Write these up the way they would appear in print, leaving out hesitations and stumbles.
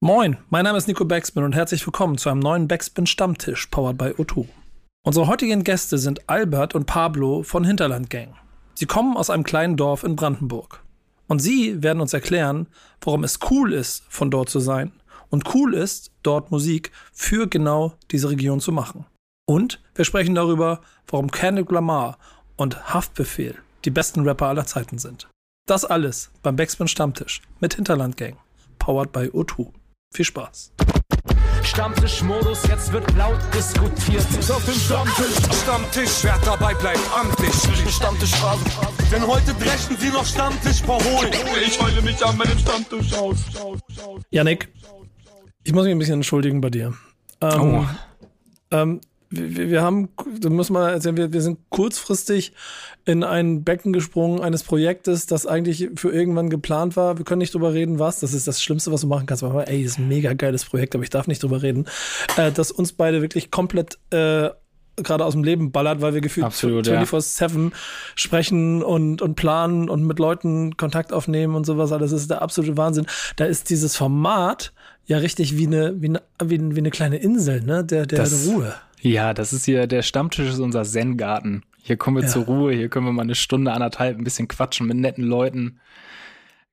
Moin, mein Name ist Nico Backspin und herzlich willkommen zu einem neuen Backspin-Stammtisch, powered by O2. Unsere heutigen Gäste sind Albert und Pablo von Hinterland Gang. Sie kommen aus einem kleinen Dorf in Brandenburg. Und sie werden uns erklären, warum es cool ist, von dort zu sein und cool ist, dort Musik für genau diese Region zu machen. Und wir sprechen darüber, warum Kendrick Lamar und Haftbefehl die besten Rapper aller Zeiten sind. Das alles beim Backspin-Stammtisch mit Hinterland Gang, powered by O2. Viel Spaß. Stammtischmodus, jetzt wird laut diskutiert. Ist auf dem Stammtisch, wer dabei bleibt, amtlich. Stammtischphase, denn heute dreschen sie noch Stammtischparolen. Ich heule mich an meinem Stammtisch aus. Yannick, ich muss mich ein bisschen entschuldigen bei dir. Wir sind kurzfristig in ein Becken gesprungen eines Projektes, das eigentlich für irgendwann geplant war. Wir können nicht drüber reden, was. Das ist das Schlimmste, was du machen kannst. Aber ey, das ist ein mega geiles Projekt, aber ich darf nicht drüber reden. Dass uns beide wirklich komplett gerade aus dem Leben ballert, weil wir gefühlt 24/7 sprechen und planen und mit Leuten Kontakt aufnehmen und sowas. Das ist der absolute Wahnsinn. Da ist dieses Format ja richtig wie eine kleine Insel, ne? Der Ruhe. Ja, das ist hier, der Stammtisch ist unser Zen-Garten. Hier kommen wir zur Ruhe, hier können wir mal eine Stunde, anderthalb ein bisschen quatschen mit netten Leuten.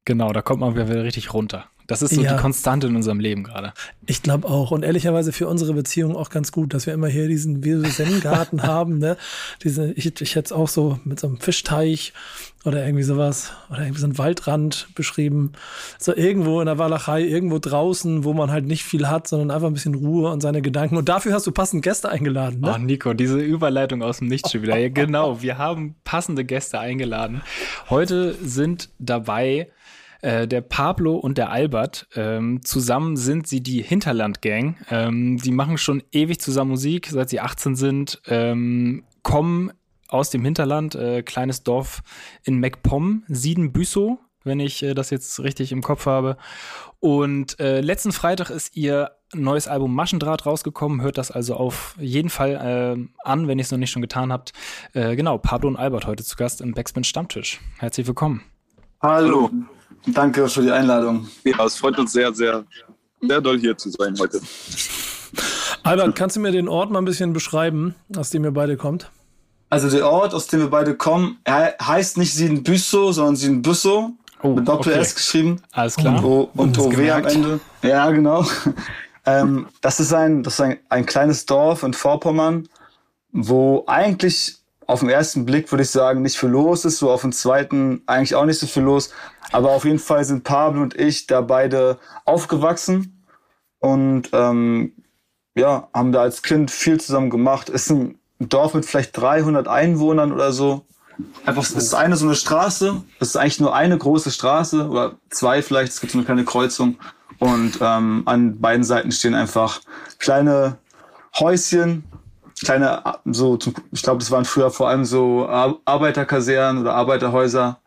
Genau, da kommt man wieder richtig runter. Das ist so die Konstante in unserem Leben gerade. Ich glaube auch. Und ehrlicherweise für unsere Beziehung auch ganz gut, dass wir immer hier diesen Zen-Garten haben. Ne? Ich hätte es auch so mit so einem Fischteich oder irgendwie sowas oder irgendwie so einen Waldrand beschrieben. So irgendwo in der Walachei, irgendwo draußen, wo man halt nicht viel hat, sondern einfach ein bisschen Ruhe und seine Gedanken. Und dafür hast du passende Gäste eingeladen. Ne? Oh, Nico, diese Überleitung aus dem Nichts schon wieder. Ja, genau, wir haben passende Gäste eingeladen. Heute sind dabei der Pablo und der Albert, zusammen sind sie die Hinterland Gang. Die machen schon ewig zusammen Musik, seit sie 18 sind, kommen aus dem Hinterland, kleines Dorf in Mecklenburg-Vorpommern, Siedenbüssow, wenn ich das jetzt richtig im Kopf habe. Und letzten Freitag ist ihr neues Album Maschendraht rausgekommen. Hört das also auf jeden Fall an, wenn ihr es noch nicht schon getan habt. Genau, Pablo und Albert heute zu Gast im Backspin Stammtisch. Herzlich willkommen. Hallo. Danke für die Einladung. Ja, es freut uns sehr, sehr, sehr doll hier zu sein heute. Albert, kannst du mir den Ort mal ein bisschen beschreiben, aus dem ihr beide kommt? Also der Ort, aus dem wir beide kommen, heißt nicht Siedenbüssow, sondern Siedenbüssow. Oh, mit Doppel-S geschrieben. Alles klar. Und OW am Ende. Ja, genau. Das ist ein kleines Dorf in Vorpommern, wo eigentlich auf den ersten Blick würde ich sagen, nicht viel los ist, so auf den zweiten eigentlich auch nicht so viel los. Aber auf jeden Fall sind Pablo und ich da beide aufgewachsen und haben da als Kind viel zusammen gemacht. Ist ein Dorf mit vielleicht 300 Einwohnern oder so. Einfach, es ist eine so eine Straße, es ist eigentlich nur eine große Straße oder zwei vielleicht, es gibt so eine kleine Kreuzung. Und an beiden Seiten stehen einfach kleine Häuschen, ich glaube, das waren früher vor allem so Arbeiterkasernen oder Arbeiterhäuser.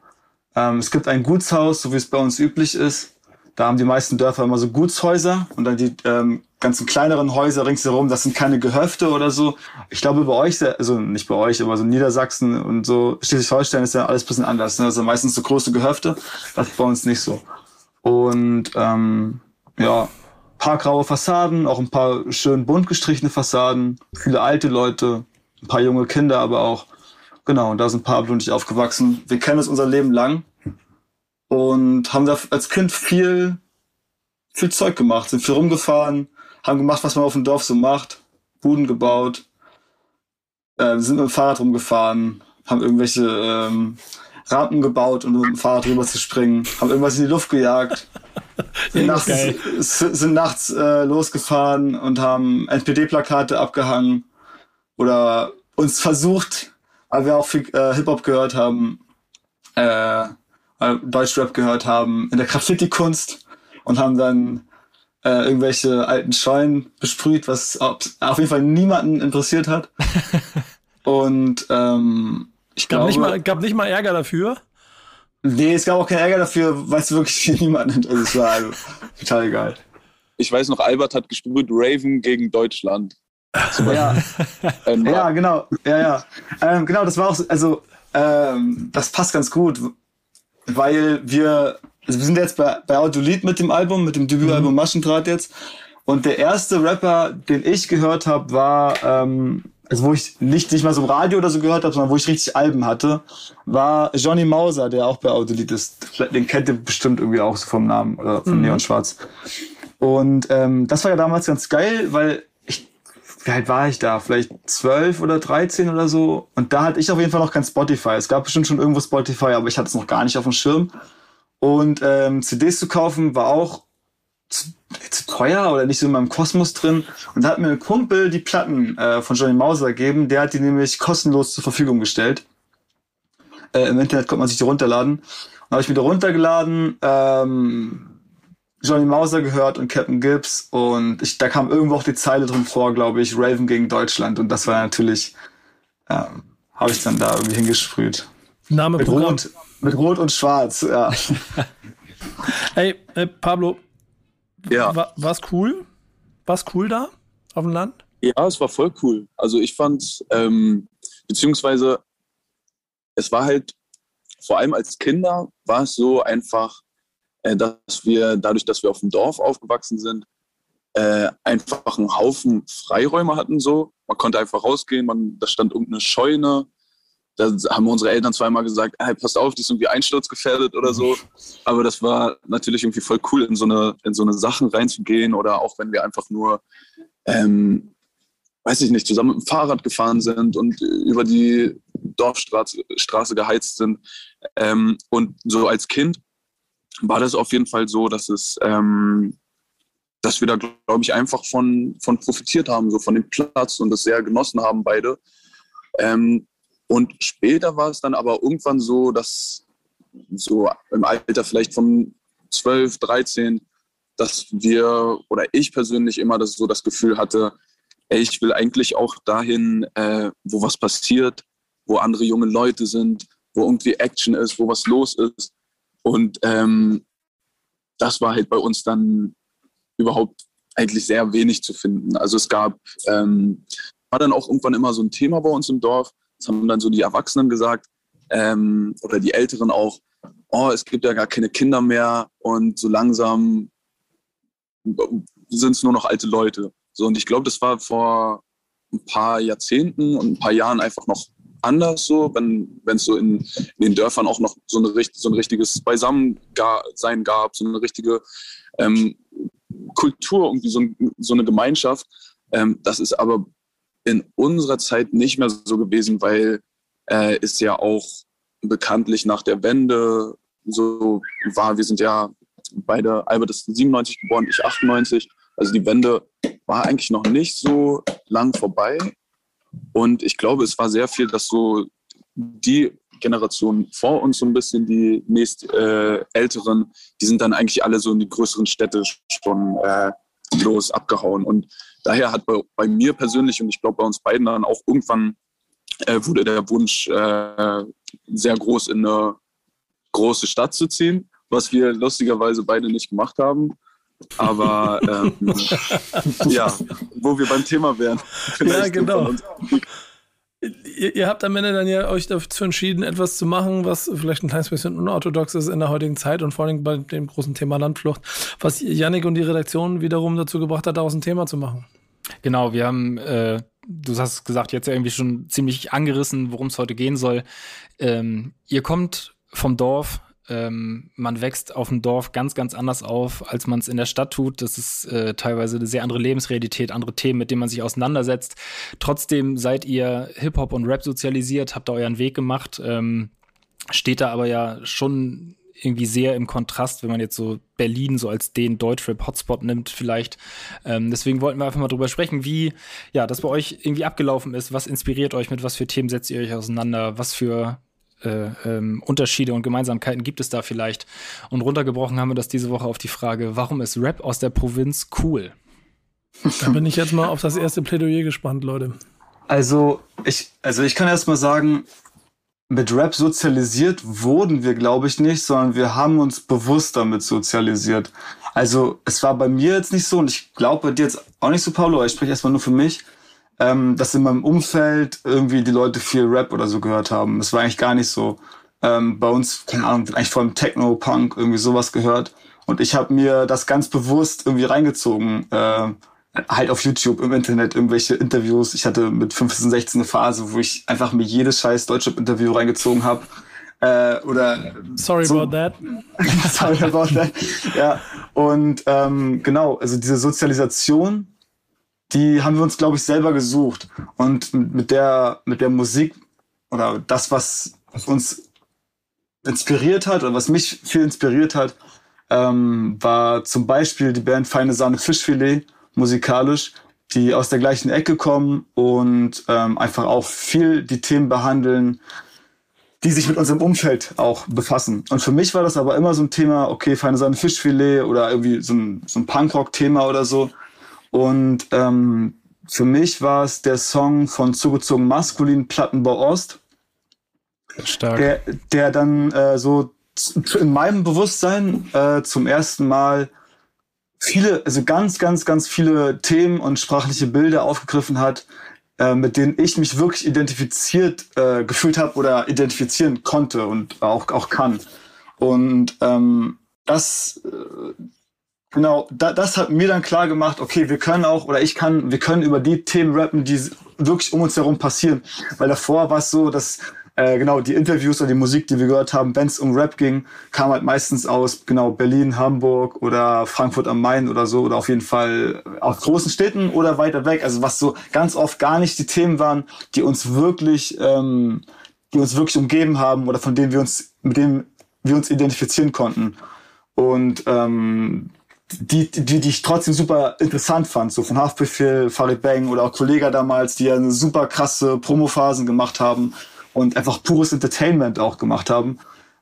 Es gibt ein Gutshaus, so wie es bei uns üblich ist. Da haben die meisten Dörfer immer so Gutshäuser und dann die ganzen kleineren Häuser ringsherum, das sind keine Gehöfte oder so. Ich glaube, bei euch, also nicht bei euch, aber so Niedersachsen und so Schleswig-Holstein ist ja alles ein bisschen anders. Ne? Das sind meistens so große Gehöfte, das ist bei uns nicht so. Und ein paar graue Fassaden, auch ein paar schön bunt gestrichene Fassaden, viele alte Leute, ein paar junge Kinder aber auch. Genau, und da sind Pablo und ich aufgewachsen. Wir kennen es unser Leben lang und haben da als Kind viel Zeug gemacht, sind viel rumgefahren, haben gemacht, was man auf dem Dorf so macht, Buden gebaut, sind mit dem Fahrrad rumgefahren, haben irgendwelche Rampen gebaut, um mit dem Fahrrad rüber zu springen, haben irgendwas in die Luft gejagt. Sind nachts losgefahren und haben NPD-Plakate abgehangen oder uns versucht, weil wir auch viel Hip-Hop gehört haben, Deutschrap gehört haben, in der Graffiti-Kunst und haben dann irgendwelche alten Scheunen besprüht, was auf jeden Fall niemanden interessiert hat. Und gab nicht mal Ärger dafür. Nee, es gab auch keinen Ärger dafür, weil es wirklich niemand. Also es war total egal. Ich weiß noch, Albert hat gesprüht Raven gegen Deutschland. Ja. Ja, genau. Ja. Genau, das war auch, das passt ganz gut, weil wir also wir sind jetzt bei Autolid mit dem Album, mit dem Debütalbum Maschendraht jetzt. Und der erste Rapper, den ich gehört habe, war, also wo ich nicht mal so im Radio oder so gehört habe, sondern wo ich richtig Alben hatte, war Johnny Mauser, der auch bei Autolid ist. Den kennt ihr bestimmt irgendwie auch so vom Namen oder von Neonschwarz. Und das war ja damals ganz geil, weil wie alt war ich da? Vielleicht 12 oder 13 oder so. Und da hatte ich auf jeden Fall noch kein Spotify. Es gab bestimmt schon irgendwo Spotify, aber ich hatte es noch gar nicht auf dem Schirm. Und CDs zu kaufen war auch zu teuer oder nicht so in meinem Kosmos drin. Und da hat mir ein Kumpel die Platten von Johnny Mauser gegeben. Der hat die nämlich kostenlos zur Verfügung gestellt. Im Internet konnte man sich die runterladen. Und dann habe ich mir die runtergeladen, Johnny Mauser gehört und Captain Gibbs und da kam irgendwo auch die Zeile drin vor, glaube ich, Raven gegen Deutschland, und das war natürlich, habe ich dann da irgendwie hingesprüht. Name mit Programm. Mit Rot und Schwarz, ja. Ey, Pablo, ja. War's cool da auf dem Land? Ja, es war voll cool. Also ich fand, beziehungsweise es war halt, vor allem als Kinder, war es so einfach, dass wir, dadurch, dass wir auf dem Dorf aufgewachsen sind, einfach einen Haufen Freiräume hatten. So. Man konnte einfach rausgehen, da stand irgendeine Scheune. Da haben unsere Eltern zweimal gesagt, hey, passt auf, die ist irgendwie einsturzgefährdet oder so. Aber das war natürlich irgendwie voll cool, in so eine Sachen reinzugehen. Oder auch wenn wir einfach nur, weiß ich nicht, zusammen mit dem Fahrrad gefahren sind und über die Dorfstraße geheizt sind. Und so als Kind war das auf jeden Fall so, dass wir da, glaube ich, einfach von profitiert haben, so von dem Platz, und das sehr genossen haben beide. Und später war es dann aber irgendwann so, dass so im Alter vielleicht von 12, 13, dass wir, oder ich persönlich immer das Gefühl hatte, ey, ich will eigentlich auch dahin, wo was passiert, wo andere junge Leute sind, wo irgendwie Action ist, wo was los ist. Und das war halt bei uns dann überhaupt eigentlich sehr wenig zu finden. Also es gab, war dann auch irgendwann immer so ein Thema bei uns im Dorf. Das haben dann so die Erwachsenen gesagt, oder die Älteren auch, oh, es gibt ja gar keine Kinder mehr und so langsam sind es nur noch alte Leute. So, und ich glaube, das war vor ein paar Jahrzehnten und ein paar Jahren einfach noch anders so, wenn es so in den Dörfern auch noch so ein richtiges Beisammensein gab, so eine richtige Kultur, irgendwie so eine Gemeinschaft. Das ist aber in unserer Zeit nicht mehr so gewesen, weil es ja auch bekanntlich nach der Wende so war. Wir sind ja beide, Albert ist 97 geboren, ich 98. Also die Wende war eigentlich noch nicht so lang vorbei. Und ich glaube, es war sehr viel, dass so die Generation vor uns so ein bisschen, die Älteren, die sind dann eigentlich alle so in die größeren Städte schon los abgehauen. Und daher hat bei mir persönlich, und ich glaube bei uns beiden dann auch irgendwann, wurde der Wunsch sehr groß, in eine große Stadt zu ziehen, was wir lustigerweise beide nicht gemacht haben. Aber ja, wo wir beim Thema wären. Ja, genau. Ihr habt am Ende dann ja euch dazu entschieden, etwas zu machen, was vielleicht ein kleines bisschen unorthodox ist in der heutigen Zeit und vor allem bei dem großen Thema Landflucht, was Yannick und die Redaktion wiederum dazu gebracht hat, daraus ein Thema zu machen. Genau, wir haben, du hast gesagt, jetzt irgendwie schon ziemlich angerissen, worum es heute gehen soll. Ihr kommt vom Dorf. Man wächst auf dem Dorf ganz, ganz anders auf, als man es in der Stadt tut. Das ist teilweise eine sehr andere Lebensrealität, andere Themen, mit denen man sich auseinandersetzt. Trotzdem seid ihr Hip-Hop und Rap sozialisiert, habt da euren Weg gemacht. Steht da aber ja schon irgendwie sehr im Kontrast, wenn man jetzt so Berlin so als den Deutschrap-Hotspot nimmt vielleicht. Deswegen wollten wir einfach mal drüber sprechen, wie ja das bei euch irgendwie abgelaufen ist. Was inspiriert euch? Mit was für Themen setzt ihr euch auseinander? Was für Unterschiede und Gemeinsamkeiten gibt es da vielleicht? Und runtergebrochen haben wir das diese Woche auf die Frage, warum ist Rap aus der Provinz cool? Da bin ich jetzt mal auf das erste Plädoyer gespannt, Leute. Also ich kann erst mal sagen, mit Rap sozialisiert wurden wir, glaube ich, nicht, sondern wir haben uns bewusst damit sozialisiert. Also es war bei mir jetzt nicht so, und ich glaube bei dir jetzt auch nicht so, Pablo, ich spreche erstmal nur für mich, dass in meinem Umfeld irgendwie die Leute viel Rap oder so gehört haben. Das war eigentlich gar nicht so. Bei uns, keine Ahnung, wird eigentlich vor allem Techno, Punk, irgendwie sowas gehört. Und ich habe mir das ganz bewusst irgendwie reingezogen, halt auf YouTube, im Internet, irgendwelche Interviews. Ich hatte mit 15, 16 eine Phase, wo ich einfach mir jedes scheiß Deutschrap-Interview reingezogen habe. Oder sorry so, about that. Sorry about that. Ja. Und genau, also diese Sozialisation, die haben wir uns, glaube ich, selber gesucht. Und mit der Musik oder das, was uns inspiriert hat oder was mich viel inspiriert hat, war zum Beispiel die Band Feine Sahne Fischfilet, musikalisch, die aus der gleichen Ecke kommen und einfach auch viel die Themen behandeln, die sich mit unserem Umfeld auch befassen. Und für mich war das aber immer so ein Thema, okay, Feine Sahne Fischfilet oder irgendwie so ein Punkrock-Thema oder so. Und für mich war es der Song von Zugezogen Maskulin, Plattenbau Ost. Stark. Der dann so in meinem Bewusstsein zum ersten Mal viele, also ganz, ganz, ganz viele Themen und sprachliche Bilder aufgegriffen hat, mit denen ich mich wirklich identifiziert gefühlt habe oder identifizieren konnte und auch kann. Und das hat mir dann klar gemacht, okay, wir können über die Themen rappen, die wirklich um uns herum passieren. Weil davor war es so, dass die Interviews oder die Musik, die wir gehört haben, wenn es um Rap ging, kam halt meistens aus Berlin, Hamburg oder Frankfurt am Main oder so, oder auf jeden Fall aus großen Städten oder weiter weg. Also was so ganz oft gar nicht die Themen waren, die uns wirklich umgeben haben oder von denen mit denen wir uns identifizieren konnten. Und die ich trotzdem super interessant fand, so von Haftbefehl, Farid Bang oder auch Kollega damals, die ja eine super krasse Promophasen gemacht haben. Und einfach pures Entertainment auch gemacht haben.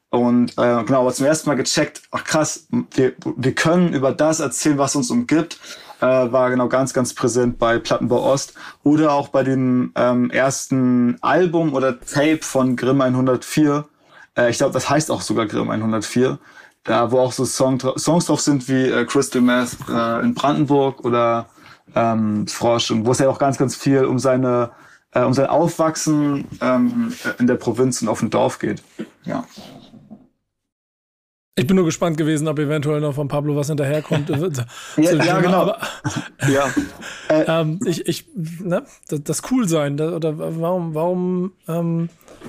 Und aber zum ersten Mal gecheckt, ach krass, wir können über das erzählen, was uns umgibt, war ganz, ganz präsent bei Plattenbau Ost. Oder auch bei dem ersten Album oder Tape von Grim104. Ich glaube, das heißt auch sogar Grim104. Da, wo auch so Songs drauf sind wie Crystal Meth in Brandenburg oder Frosch. Und wo es ja auch ganz, ganz viel um sein Aufwachsen in der Provinz und auf dem Dorf geht. Ja. Ich bin nur gespannt gewesen, ob eventuell noch von Pablo was hinterherkommt. Ja, genau. Aber, ja. Das Coolsein, oder warum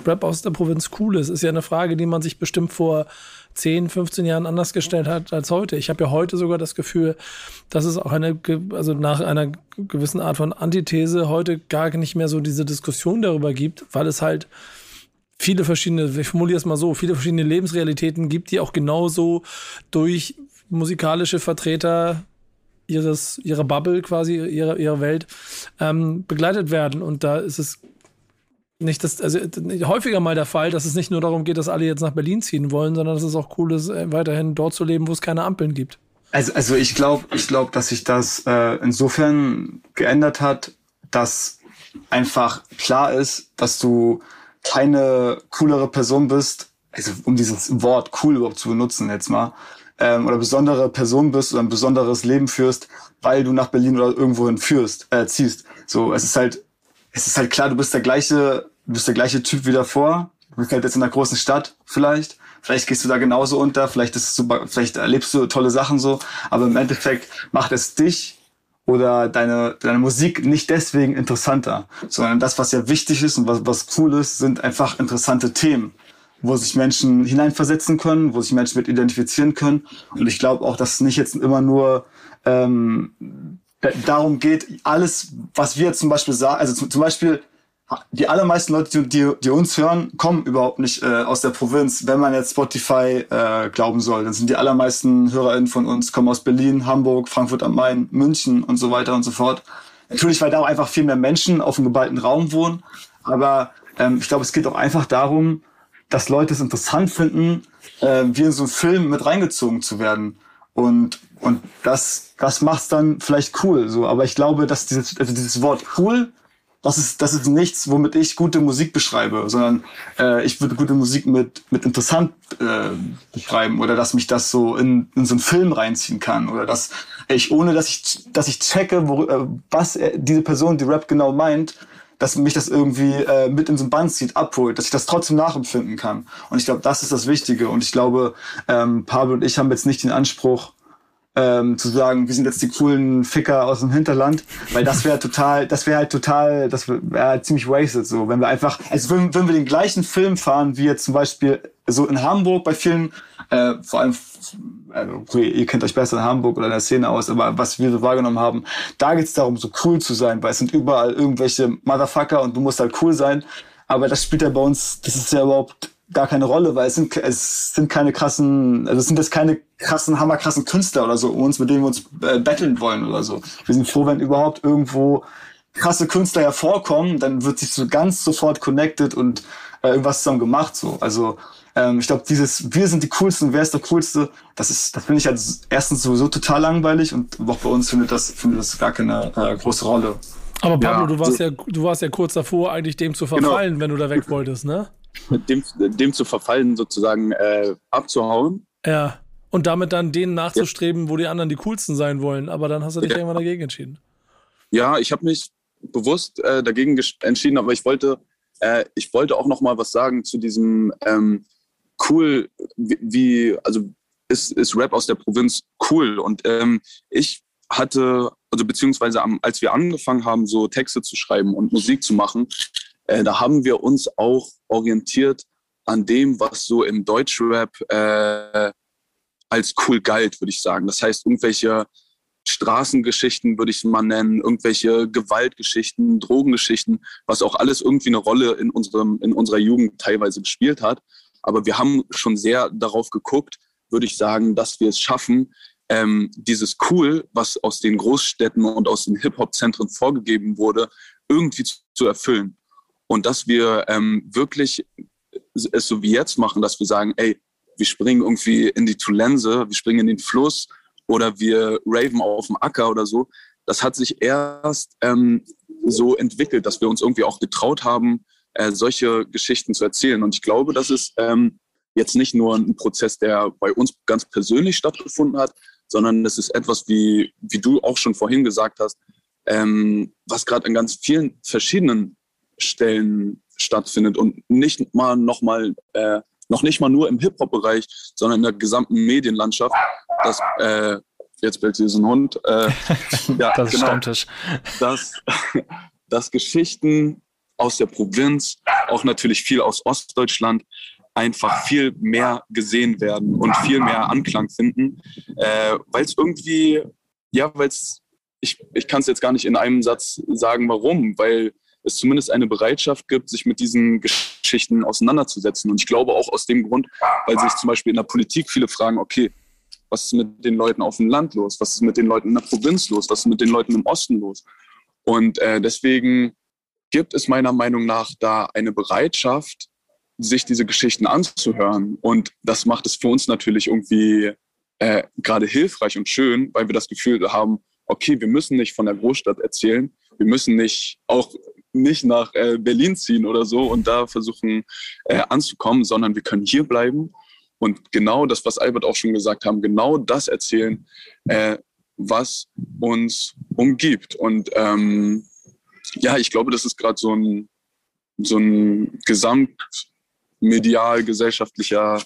Rap aus der Provinz cool ist ja eine Frage, die man sich bestimmt vor 10, 15 Jahren anders gestellt hat als heute. Ich habe ja heute sogar das Gefühl, dass es auch nach einer gewissen Art von Antithese heute gar nicht mehr so diese Diskussion darüber gibt, weil es halt viele verschiedene Lebensrealitäten gibt, die auch genauso durch musikalische Vertreter ihrer Bubble quasi, ihrer Welt begleitet werden. Und da ist es häufiger mal der Fall, dass es nicht nur darum geht, dass alle jetzt nach Berlin ziehen wollen, sondern dass es auch cool ist, weiterhin dort zu leben, wo es keine Ampeln gibt. Also ich glaube, dass sich das insofern geändert hat, dass einfach klar ist, dass du keine coolere Person bist, also um dieses Wort cool überhaupt zu benutzen jetzt mal, oder besondere Person bist oder ein besonderes Leben führst, weil du nach Berlin oder irgendwohin ziehst. So, es ist halt klar, du bist der gleiche Typ wie davor. Du bist halt jetzt in einer großen Stadt vielleicht. Vielleicht gehst du da genauso unter, vielleicht erlebst du tolle Sachen so. Aber im Endeffekt macht es dich oder deine Musik nicht deswegen interessanter. Sondern das, was ja wichtig ist und was cool ist, sind einfach interessante Themen, wo sich Menschen hineinversetzen können, wo sich Menschen mit identifizieren können. Und ich glaube auch, dass es nicht jetzt immer nur darum geht, alles, was wir zum Beispiel sagen, also zum Beispiel die allermeisten Leute, die uns hören, kommen überhaupt nicht aus der Provinz. Wenn man jetzt Spotify glauben soll, dann sind die allermeisten HörerInnen von uns, kommen aus Berlin, Hamburg, Frankfurt am Main, München und so weiter und so fort. Natürlich, weil da auch einfach viel mehr Menschen auf dem geballten Raum wohnen. Aber ich glaube, es geht auch einfach darum, dass Leute es interessant finden, wie in so einen Film mit reingezogen zu werden. Und das macht's dann vielleicht cool, so. Aber ich glaube, dass dieses Wort cool, das ist nichts, womit ich gute Musik beschreibe, sondern ich würde gute Musik mit interessant beschreiben oder dass mich das so in so einen Film reinziehen kann oder dass ich, ohne dass ich checke, was diese Person, die Rap genau meint, dass mich das irgendwie mit in so einen Bann zieht, abholt, dass ich das trotzdem nachempfinden kann. Und ich glaube, das ist das Wichtige. Und ich glaube, Pablo und ich haben jetzt nicht den Anspruch, zu sagen, wir sind jetzt die coolen Ficker aus dem Hinterland, weil das wäre halt ziemlich wasted so, wenn wir einfach, also wenn wir den gleichen Film fahren, wie jetzt zum Beispiel so in Hamburg bei vielen, vor allem, also, ihr kennt euch besser in Hamburg oder in der Szene aus, aber was wir so wahrgenommen haben, da geht's darum, so cool zu sein, weil es sind überall irgendwelche Motherfucker und du musst halt cool sein, aber das spielt ja bei uns, das ist ja überhaupt gar keine Rolle, weil es sind keine krassen, also es sind jetzt keine krassen, hammerkrassen Künstler oder so, mit denen wir uns battlen wollen oder so. Wir sind froh, wenn überhaupt irgendwo krasse Künstler hervorkommen, dann wird sich so ganz sofort connected und irgendwas zusammen gemacht so. Also ich glaube, dieses wir sind die Coolsten, wer ist der Coolste, das finde ich halt erstens sowieso total langweilig und auch bei uns findet das gar keine große Rolle. Aber Pablo, ja, du warst ja kurz davor, eigentlich dem zu verfallen, genau, wenn du da weg wolltest, ne? Dem zu verfallen, sozusagen abzuhauen. Ja, und damit dann denen nachzustreben, ja, wo die anderen die coolsten sein wollen. Aber dann hast du dich ja irgendwann dagegen entschieden. Ja, ich habe mich bewusst dagegen entschieden, aber ich wollte auch noch mal was sagen zu diesem cool, ist Rap aus der Provinz cool? Und ich hatte, also beziehungsweise als wir angefangen haben, so Texte zu schreiben und Musik zu machen, da haben wir uns auch orientiert an dem, was so im Deutschrap als cool galt, würde ich sagen. Das heißt, irgendwelche Straßengeschichten würde ich mal nennen, irgendwelche Gewaltgeschichten, Drogengeschichten, was auch alles irgendwie eine Rolle in unserer Jugend teilweise gespielt hat. Aber wir haben schon sehr darauf geguckt, würde ich sagen, dass wir es schaffen, dieses cool, was aus den Großstädten und aus den Hip-Hop-Zentren vorgegeben wurde, irgendwie zu erfüllen. Und dass wir wirklich es so wie jetzt machen, dass wir sagen, ey, wir springen irgendwie in die Tulense, wir springen in den Fluss oder wir raven auf dem Acker oder so. Das hat sich erst so entwickelt, dass wir uns irgendwie auch getraut haben, solche Geschichten zu erzählen. Und ich glaube, das ist jetzt nicht nur ein Prozess, der bei uns ganz persönlich stattgefunden hat, sondern es ist etwas, wie du auch schon vorhin gesagt hast, was gerade an ganz vielen verschiedenen Stellen stattfindet und noch nicht mal nur im Hip-Hop-Bereich, sondern in der gesamten Medienlandschaft. Das, jetzt bellt hier so ein Hund. Ja, das ist genau, Stammtisch. Dass Geschichten aus der Provinz, auch natürlich viel aus Ostdeutschland, einfach viel mehr gesehen werden und viel mehr Anklang finden, weil es irgendwie, ja, weil es, ich kann es jetzt gar nicht in einem Satz sagen, warum, weil es zumindest eine Bereitschaft gibt, sich mit diesen Geschichten auseinanderzusetzen. Und ich glaube auch aus dem Grund, weil sich zum Beispiel in der Politik viele fragen, okay, was ist mit den Leuten auf dem Land los? Was ist mit den Leuten in der Provinz los? Was ist mit den Leuten im Osten los? Und deswegen gibt es meiner Meinung nach da eine Bereitschaft, sich diese Geschichten anzuhören. Und das macht es für uns natürlich irgendwie gerade hilfreich und schön, weil wir das Gefühl haben, okay, wir müssen nicht von der Großstadt erzählen, wir müssen nicht nach Berlin ziehen oder so und da versuchen anzukommen, sondern wir können hier bleiben und genau das, was Albert auch schon gesagt haben, genau das erzählen, was uns umgibt. Und ja, ich glaube, das ist gerade so ein gesamtmedial-gesellschaftlicher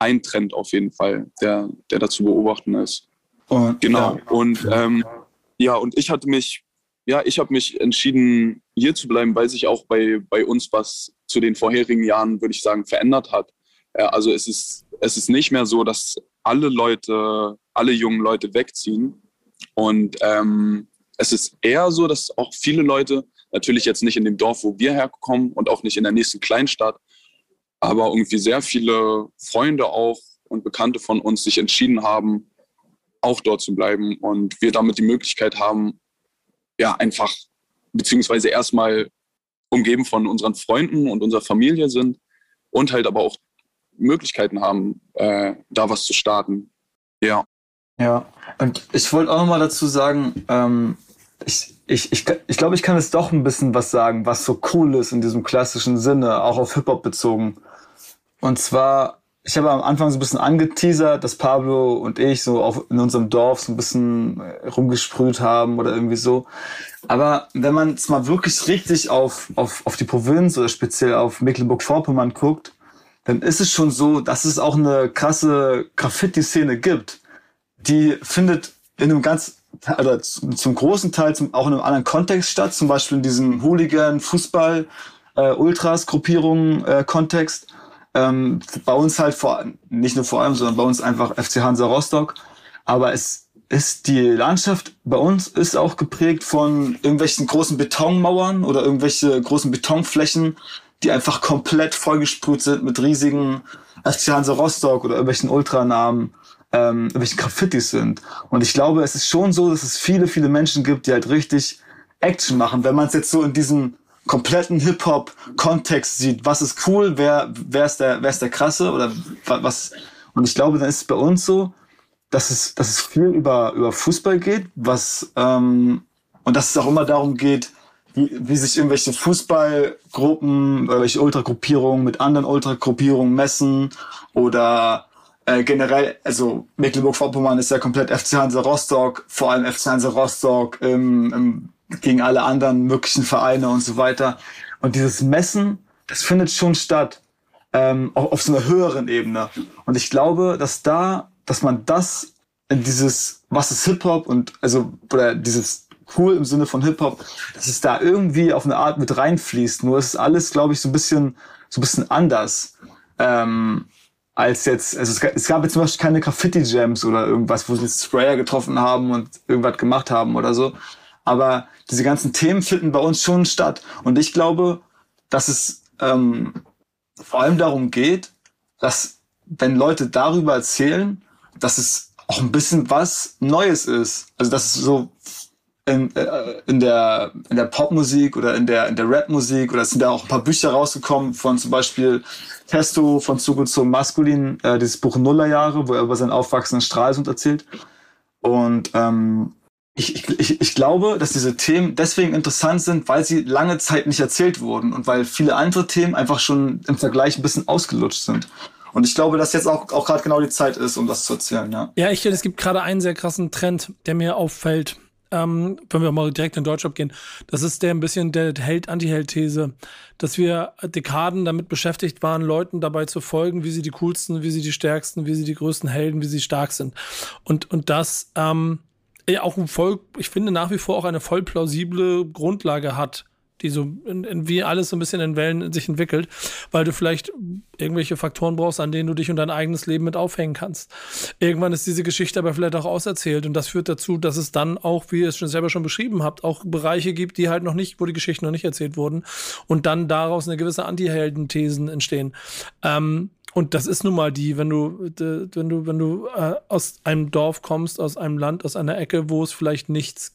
Eintrend auf jeden Fall, der da zu beobachten ist. Und, genau. Ja. Und ja, und ich habe mich entschieden, hier zu bleiben, weil sich auch bei uns was zu den vorherigen Jahren, würde ich sagen, verändert hat. Also es ist nicht mehr so, dass alle jungen Leute wegziehen. Und es ist eher so, dass auch viele Leute, natürlich jetzt nicht in dem Dorf, wo wir herkommen und auch nicht in der nächsten Kleinstadt, aber irgendwie sehr viele Freunde auch und Bekannte von uns sich entschieden haben, auch dort zu bleiben und wir damit die Möglichkeit haben, ja, einfach, beziehungsweise erstmal umgeben von unseren Freunden und unserer Familie sind und halt aber auch Möglichkeiten haben, da was zu starten. Ja. Ja, und ich wollte auch nochmal dazu sagen, ich glaube, ich kann jetzt doch ein bisschen was sagen, was so cool ist in diesem klassischen Sinne, auch auf Hip-Hop bezogen. Und zwar Ich habe am Anfang so ein bisschen angeteasert, dass Pablo und ich so in unserem Dorf so ein bisschen rumgesprüht haben oder irgendwie so. Aber wenn man es mal wirklich richtig auf die Provinz oder speziell auf Mecklenburg-Vorpommern guckt, dann ist es schon so, dass es auch eine krasse Graffiti-Szene gibt. Die findet in einem ganz, also zum großen Teil auch in einem anderen Kontext statt, zum Beispiel in diesem Hooligan-Fußball-Ultras-Gruppierungen-Kontext. Bei uns halt nicht nur vor allem, sondern bei uns einfach FC Hansa Rostock. Aber es ist die Landschaft bei uns ist auch geprägt von irgendwelchen großen Betonmauern oder irgendwelche großen Betonflächen, die einfach komplett vollgesprüht sind mit riesigen FC Hansa Rostock oder irgendwelchen Ultranamen, irgendwelchen Graffitis sind. Und ich glaube, es ist schon so, dass es viele, viele Menschen gibt, die halt richtig Action machen. Wenn man es jetzt so in diesem kompletten Hip-Hop-Kontext sieht, was ist cool, wer ist der Krasse oder was. Und ich glaube, dann ist es bei uns so, dass es viel über Fußball geht, und dass es auch immer darum geht, wie sich irgendwelche Fußballgruppen, irgendwelche Ultragruppierungen mit anderen Ultragruppierungen messen oder generell, also Mecklenburg-Vorpommern ist ja komplett FC Hansa Rostock, vor allem FC Hansa Rostock gegen alle anderen möglichen Vereine und so weiter. Und dieses Messen, das findet schon statt, auch auf so einer höheren Ebene. Und ich glaube, dass man das in dieses, was ist Hip-Hop oder dieses cool im Sinne von Hip-Hop, dass es da irgendwie auf eine Art mit reinfließt. Nur ist alles, glaube ich, so ein bisschen anders, als jetzt, also es gab jetzt zum Beispiel keine Graffiti-Jams oder irgendwas, wo sie jetzt Sprayer getroffen haben und irgendwas gemacht haben oder so. Aber diese ganzen Themen finden bei uns schon statt. Und ich glaube, dass es vor allem darum geht, dass wenn Leute darüber erzählen, dass es auch ein bisschen was Neues ist. Also dass es so in der Popmusik oder in der Rapmusik, oder es sind da auch ein paar Bücher rausgekommen von zum Beispiel Testo von Zugezogen Maskulin, dieses Buch Nullerjahre, wo er über seinen aufwachsenden Stralsund erzählt. Und ich glaube, dass diese Themen deswegen interessant sind, weil sie lange Zeit nicht erzählt wurden und weil viele andere Themen einfach schon im Vergleich ein bisschen ausgelutscht sind. Und ich glaube, dass jetzt auch gerade genau die Zeit ist, um das zu erzählen. Ja, ich finde, es gibt gerade einen sehr krassen Trend, der mir auffällt, wenn wir auch mal direkt in Deutschland gehen. Das ist der ein bisschen der Held-Anti-Held-These, dass wir Dekaden damit beschäftigt waren, Leuten dabei zu folgen, wie sie die coolsten, wie sie die stärksten, wie sie die größten Helden, wie sie stark sind. Und das ja auch ich finde nach wie vor auch eine voll plausible Grundlage hat, die so wie alles so ein bisschen in Wellen sich entwickelt, weil du vielleicht irgendwelche Faktoren brauchst, an denen du dich und dein eigenes Leben mit aufhängen kannst. Irgendwann ist diese Geschichte aber vielleicht auch auserzählt, und das führt dazu, dass es dann auch, wie ihr es selber schon beschrieben habt, auch Bereiche gibt, die halt noch nicht, wo die Geschichten noch nicht erzählt wurden, und dann daraus eine gewisse Anti-Helden-Thesen entstehen. Und das ist nun mal die, wenn du aus einem Dorf kommst, aus einem Land, aus einer Ecke, wo es vielleicht nichts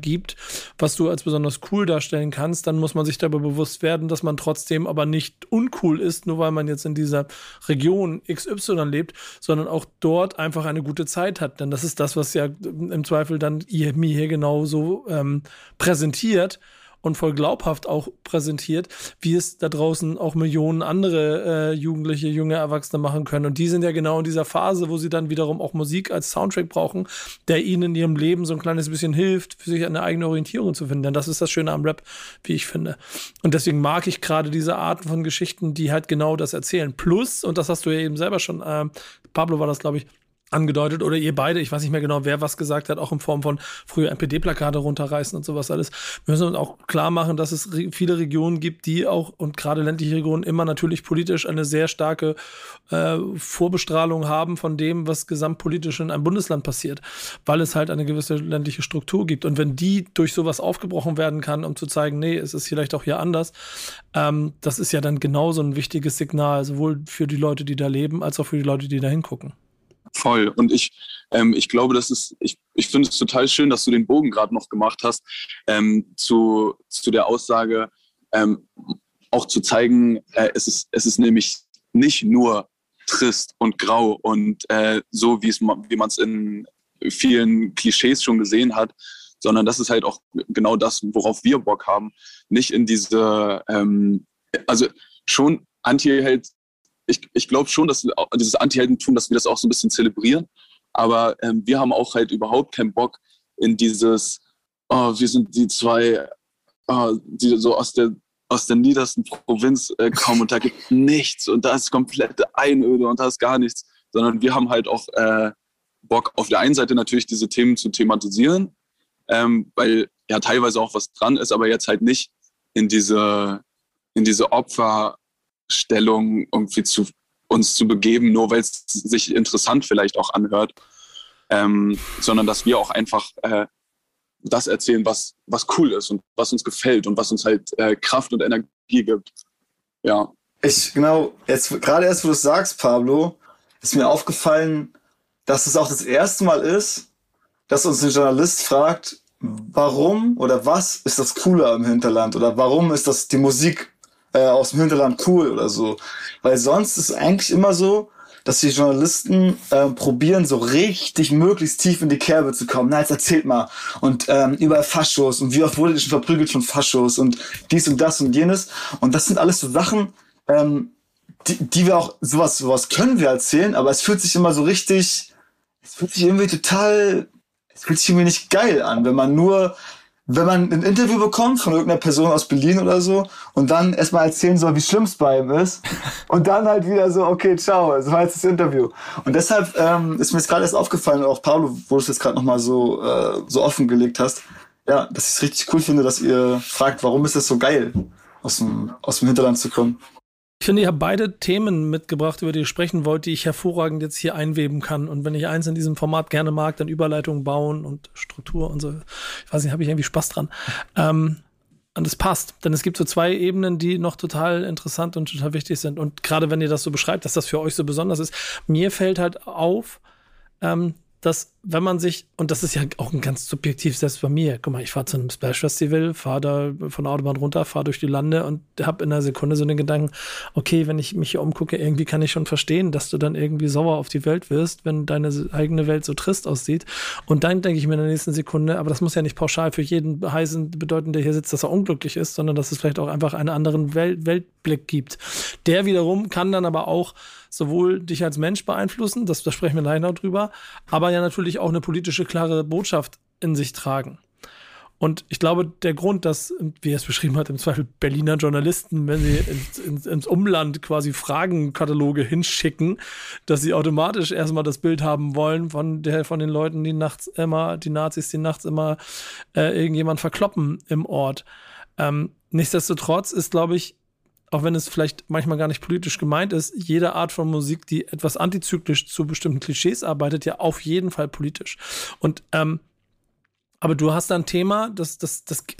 gibt, was du als besonders cool darstellen kannst, dann muss man sich darüber bewusst werden, dass man trotzdem aber nicht uncool ist, nur weil man jetzt in dieser Region XY lebt, sondern auch dort einfach eine gute Zeit hat. Denn das ist das, was ja im Zweifel dann ihr mir hier genauso präsentiert und voll glaubhaft auch präsentiert, wie es da draußen auch Millionen andere Jugendliche, junge Erwachsene machen können. Und die sind ja genau in dieser Phase, wo sie dann wiederum auch Musik als Soundtrack brauchen, der ihnen in ihrem Leben so ein kleines bisschen hilft, für sich eine eigene Orientierung zu finden. Denn das ist das Schöne am Rap, wie ich finde. Und deswegen mag ich gerade diese Arten von Geschichten, die halt genau das erzählen. Plus, und das hast du ja eben selber schon, Pablo war das, glaube ich, angedeutet, oder ihr beide, ich weiß nicht mehr genau, wer was gesagt hat, auch in Form von früher NPD-Plakate runterreißen und sowas alles. Wir müssen uns auch klar machen, dass es viele Regionen gibt, die auch, und gerade ländliche Regionen, immer natürlich politisch eine sehr starke Vorbestrahlung haben von dem, was gesamtpolitisch in einem Bundesland passiert, weil es halt eine gewisse ländliche Struktur gibt. Und wenn die durch sowas aufgebrochen werden kann, um zu zeigen, nee, es ist vielleicht auch hier anders, das ist ja dann genauso ein wichtiges Signal, sowohl für die Leute, die da leben, als auch für die Leute, die da hingucken. Voll. Und ich glaube, ich finde es total schön, dass du den Bogen gerade noch gemacht hast, zu der Aussage, auch zu zeigen, es ist nämlich nicht nur trist und grau und so, wie man es in vielen Klischees schon gesehen hat, sondern das ist halt auch genau das, worauf wir Bock haben. Nicht in diese, also schon Anti-Held ich glaube schon, dass dieses Anti-Heldentum, dass wir das auch so ein bisschen zelebrieren. Aber wir haben auch halt überhaupt keinen Bock in dieses, oh, wir sind die zwei, oh, die so aus der niedersten Provinz kommen und da gibt es nichts und da ist komplette Einöde und da ist gar nichts. Sondern wir haben halt auch Bock, auf der einen Seite natürlich diese Themen zu thematisieren, weil ja teilweise auch was dran ist, aber jetzt halt nicht in diese Opferstellung irgendwie uns zu begeben, nur weil es sich interessant vielleicht auch anhört, sondern dass wir auch einfach das erzählen, was cool ist und was uns gefällt und was uns halt Kraft und Energie gibt. Ja. Jetzt gerade erst, wo du es sagst, Pablo, ist mir aufgefallen, dass es auch das erste Mal ist, dass uns ein Journalist fragt, warum oder was ist das Coole am Hinterland oder warum ist das die Musik aus dem Hinterland cool oder so. Weil sonst ist es eigentlich immer so, dass die Journalisten probieren, so richtig möglichst tief in die Kerbe zu kommen. Na, jetzt erzählt mal. Und überall Faschos und wie oft wurde ich schon verprügelt von Faschos und dies und das und jenes. Und das sind alles so Sachen, die wir auch, sowas können wir erzählen, aber es fühlt sich immer so richtig, es fühlt sich irgendwie nicht geil an, wenn man ein Interview bekommt von irgendeiner Person aus Berlin oder so und dann erstmal erzählen soll, wie schlimm es bei ihm ist und dann halt wieder so, okay, ciao, das war jetzt das Interview. Und deshalb ist mir jetzt gerade erst aufgefallen, auch Pablo, wo du es jetzt gerade nochmal so offengelegt hast, ja, dass ich es richtig cool finde, dass ihr fragt, warum ist das so geil, aus dem Hinterland zu kommen. Ich finde, ihr habt beide Themen mitgebracht, über die ihr sprechen wollt, die ich hervorragend jetzt hier einweben kann. Und wenn ich eins in diesem Format gerne mag, dann Überleitung bauen und Struktur und so. Ich weiß nicht, habe ich irgendwie Spaß dran. Und es passt, denn es gibt so zwei Ebenen, die noch total interessant und total wichtig sind. Und gerade wenn ihr das so beschreibt, dass das für euch so besonders ist, mir fällt halt auf, dass wenn man sich, und das ist ja auch ein ganz subjektiv, selbst bei mir, guck mal, ich fahre zu einem Splash-Festival, fahre da von der Autobahn runter, fahre durch die Lande und habe in einer Sekunde so den Gedanken, okay, wenn ich mich hier umgucke, irgendwie kann ich schon verstehen, dass du dann irgendwie sauer auf die Welt wirst, wenn deine eigene Welt so trist aussieht. Und dann denke ich mir in der nächsten Sekunde, aber das muss ja nicht pauschal für jeden heißen bedeuten, der hier sitzt, dass er unglücklich ist, sondern dass es vielleicht auch einfach einen anderen Weltblick gibt. Der wiederum kann dann aber auch sowohl dich als Mensch beeinflussen, da sprechen wir leider noch drüber, aber ja natürlich auch eine politische, klare Botschaft in sich tragen. Und ich glaube, der Grund, dass, wie er es beschrieben hat, im Zweifel Berliner Journalisten, wenn sie ins Umland quasi Fragenkataloge hinschicken, dass sie automatisch erstmal das Bild haben wollen von den Leuten, die Nazis, die nachts immer irgendjemand verkloppen im Ort. Nichtsdestotrotz ist, glaube ich, auch wenn es vielleicht manchmal gar nicht politisch gemeint ist, jede Art von Musik, die etwas antizyklisch zu bestimmten Klischees arbeitet, ja auf jeden Fall politisch. Und aber du hast da ein Thema, das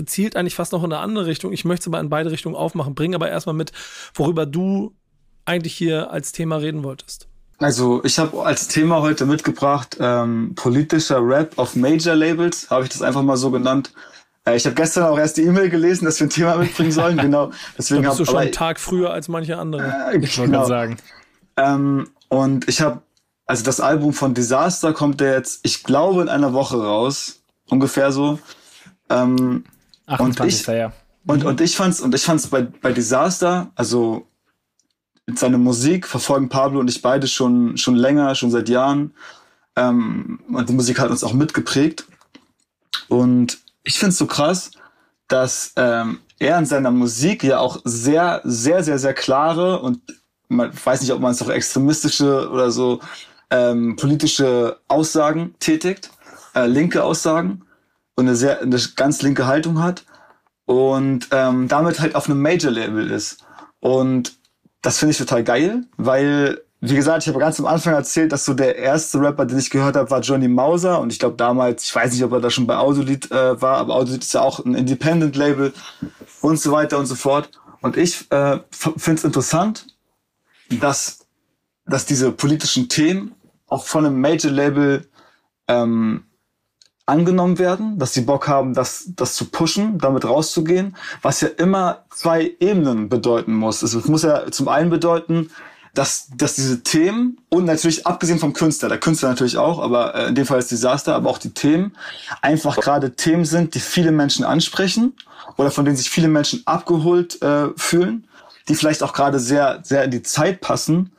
zielt eigentlich fast noch in eine andere Richtung. Ich möchte es aber in beide Richtungen aufmachen. Bring aber erstmal mit, worüber du eigentlich hier als Thema reden wolltest. Also ich habe als Thema heute mitgebracht, politischer Rap auf Major-Labels, habe ich das einfach mal so genannt. Ich habe gestern auch erst die E-Mail gelesen, dass wir ein Thema mitbringen sollen. Genau. Deswegen bist du schon einen Tag früher als manche andere. Ich wollte gerade sagen. Und ich habe, also das Album von Disarstar kommt ja jetzt, ich glaube, in einer Woche raus. Ungefähr so. 28. Ja. Und ich fand's bei Disarstar, also seine Musik verfolgen Pablo und ich beide schon länger, schon seit Jahren. Und die Musik hat uns auch mitgeprägt. Und ich finde es so krass, dass er in seiner Musik ja auch sehr, sehr, sehr, sehr klare und man weiß nicht, ob man es auch extremistische oder so politische Aussagen tätigt, linke Aussagen und eine ganz linke Haltung hat und damit halt auf einem Major-Label ist. Und das finde ich total geil, weil, wie gesagt, ich habe ganz am Anfang erzählt, dass so der erste Rapper, den ich gehört habe, war Johnny Mauser. Und ich glaube damals, ich weiß nicht, ob er da schon bei Autolid war, aber Autolid ist ja auch ein Independent-Label und so weiter und so fort. Und ich finde es interessant, dass diese politischen Themen auch von einem Major-Label angenommen werden, dass sie Bock haben, das zu pushen, damit rauszugehen, was ja immer zwei Ebenen bedeuten muss. Es muss ja zum einen bedeuten, dass diese Themen und natürlich abgesehen vom Künstler, der Künstler natürlich auch, aber in dem Fall ist Disarstar, aber auch die Themen einfach gerade Themen sind, die viele Menschen ansprechen oder von denen sich viele Menschen abgeholt fühlen, die vielleicht auch gerade sehr, sehr in die Zeit passen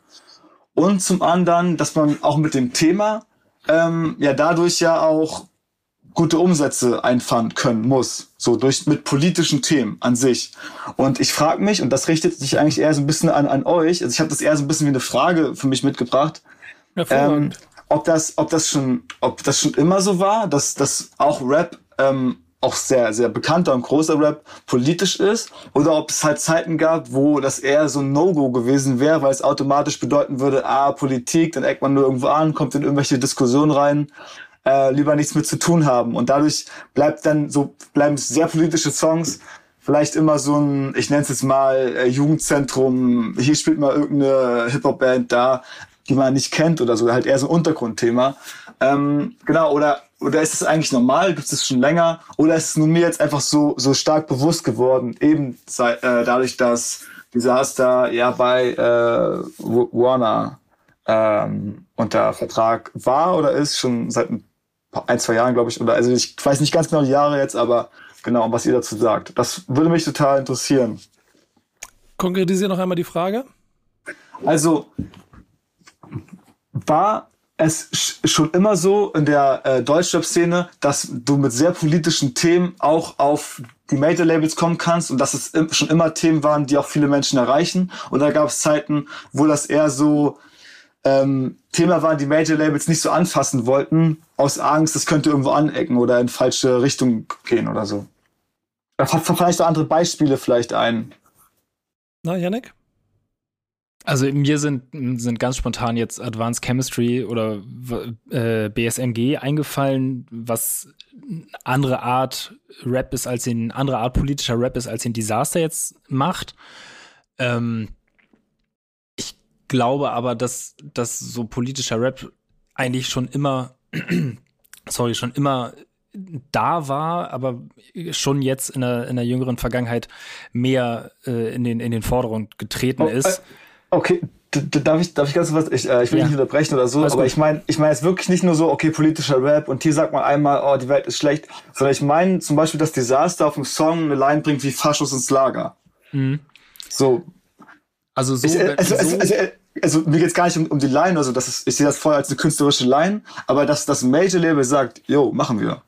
und zum anderen, dass man auch mit dem Thema ja dadurch ja auch gute Umsätze einfahren können muss, so durch mit politischen Themen an sich. Und ich frage mich, und das richtet sich eigentlich eher so ein bisschen an euch, also ich habe das eher so ein bisschen wie eine Frage für mich mitgebracht, ob das schon immer so war, dass auch Rap auch sehr, sehr bekannter und großer Rap politisch ist, oder ob es halt Zeiten gab, wo das eher so ein No-Go gewesen wäre, weil es automatisch bedeuten würde, Politik, dann eckt man nur irgendwo an, kommt in irgendwelche Diskussionen rein, lieber nichts mit zu tun haben. Und dadurch bleiben sehr politische Songs vielleicht immer so ein, ich nenne es jetzt mal Jugendzentrum, hier spielt mal irgendeine Hip-Hop-Band da, die man nicht kennt oder so, halt eher so ein Untergrundthema. Genau, oder ist es eigentlich normal, gibt es schon länger, oder ist es nur mir jetzt einfach so stark bewusst geworden, eben dadurch, dass Disarstar ja bei Warner unter Vertrag war oder ist, schon seit ein, zwei Jahren, glaube ich, oder also ich weiß nicht ganz genau die Jahre jetzt, aber genau, was ihr dazu sagt. Das würde mich total interessieren. Konkretisiere noch einmal die Frage. Also, war es schon immer so in der Deutschrap-Szene, dass du mit sehr politischen Themen auch auf die Major-Labels kommen kannst und dass es schon immer Themen waren, die auch viele Menschen erreichen? Oder gab es Zeiten, wo das eher so Thema waren, die Major-Labels nicht so anfassen wollten, aus Angst, es könnte irgendwo anecken oder in falsche Richtung gehen oder so? Da fallen vielleicht auch andere Beispiele vielleicht ein. Na, Yannick? Also mir sind ganz spontan jetzt Advanced Chemistry oder BSMG eingefallen, was andere Art Rap ist, als in andere Art politischer Rap ist, als den Disarstar jetzt macht. Ich glaube aber, dass so politischer Rap eigentlich schon immer schon immer da war, aber schon jetzt in der jüngeren Vergangenheit mehr in den Vordergrund getreten ist. Okay, darf ich ganz was? Ich will nicht unterbrechen oder so, alles aber gut. Ich meine jetzt wirklich nicht nur so, okay, politischer Rap und hier sagt man einmal, oh, die Welt ist schlecht, sondern ich meine zum Beispiel, dass Disarstar auf dem Song eine Line bringt wie Faschos ins Lager. Mhm. So. Also mir geht's gar nicht um die Line oder so, ich sehe das voll als eine künstlerische Line, aber dass das Major Label sagt, jo, machen wir.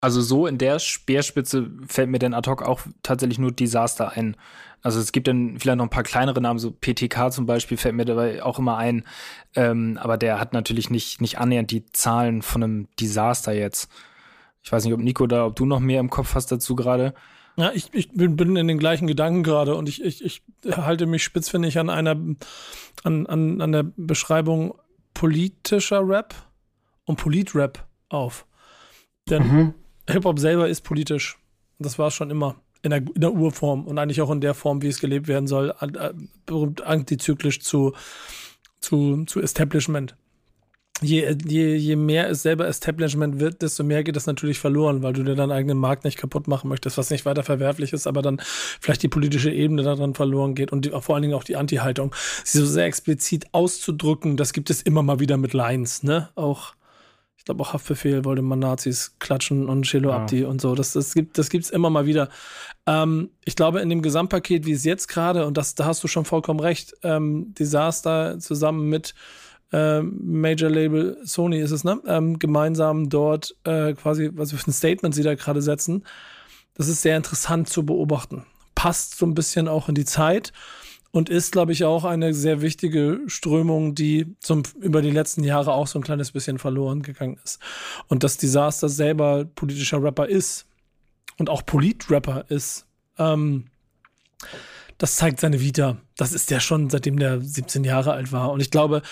Also so in der Speerspitze fällt mir dann ad hoc auch tatsächlich nur Disarstar ein. Also es gibt dann vielleicht noch ein paar kleinere Namen, so PTK zum Beispiel fällt mir dabei auch immer ein. Aber der hat natürlich nicht annähernd die Zahlen von einem Disarstar jetzt. Ich weiß nicht, ob Nico da, ob du noch mehr im Kopf hast dazu gerade. Ja, ich bin in den gleichen Gedanken gerade und ich halte mich spitzfindig an an der Beschreibung politischer Rap und Polit-Rap auf. Denn Hip-Hop selber ist politisch. Das war es schon immer. In der Urform und eigentlich auch in der Form, wie es gelebt werden soll, berühmt antizyklisch zu Establishment. Je mehr es selber Establishment wird, desto mehr geht das natürlich verloren, weil du dir deinen eigenen Markt nicht kaputt machen möchtest, was nicht weiter verwerflich ist, aber dann vielleicht die politische Ebene daran verloren geht und vor allen Dingen auch die Anti-Haltung. Sie so sehr explizit auszudrücken, das gibt es immer mal wieder mit Lines, ne? Auch, ich glaube, auch Haftbefehl wollte man Nazis klatschen und Chelo Abdi und so. Das gibt's immer mal wieder. Ich glaube, in dem Gesamtpaket, wie es jetzt gerade, und da hast du schon vollkommen recht, Disarstar zusammen mit Major Label Sony ist es, ne? Gemeinsam dort quasi, was für ein Statement sie da gerade setzen. Das ist sehr interessant zu beobachten. Passt so ein bisschen auch in die Zeit und ist, glaube ich, auch eine sehr wichtige Strömung, die über die letzten Jahre auch so ein kleines bisschen verloren gegangen ist. Und dass Disarstar selber politischer Rapper ist und auch Polit-Rapper ist, das zeigt seine Vita. Das ist ja schon, seitdem der 17 Jahre alt war. Und ich glaube,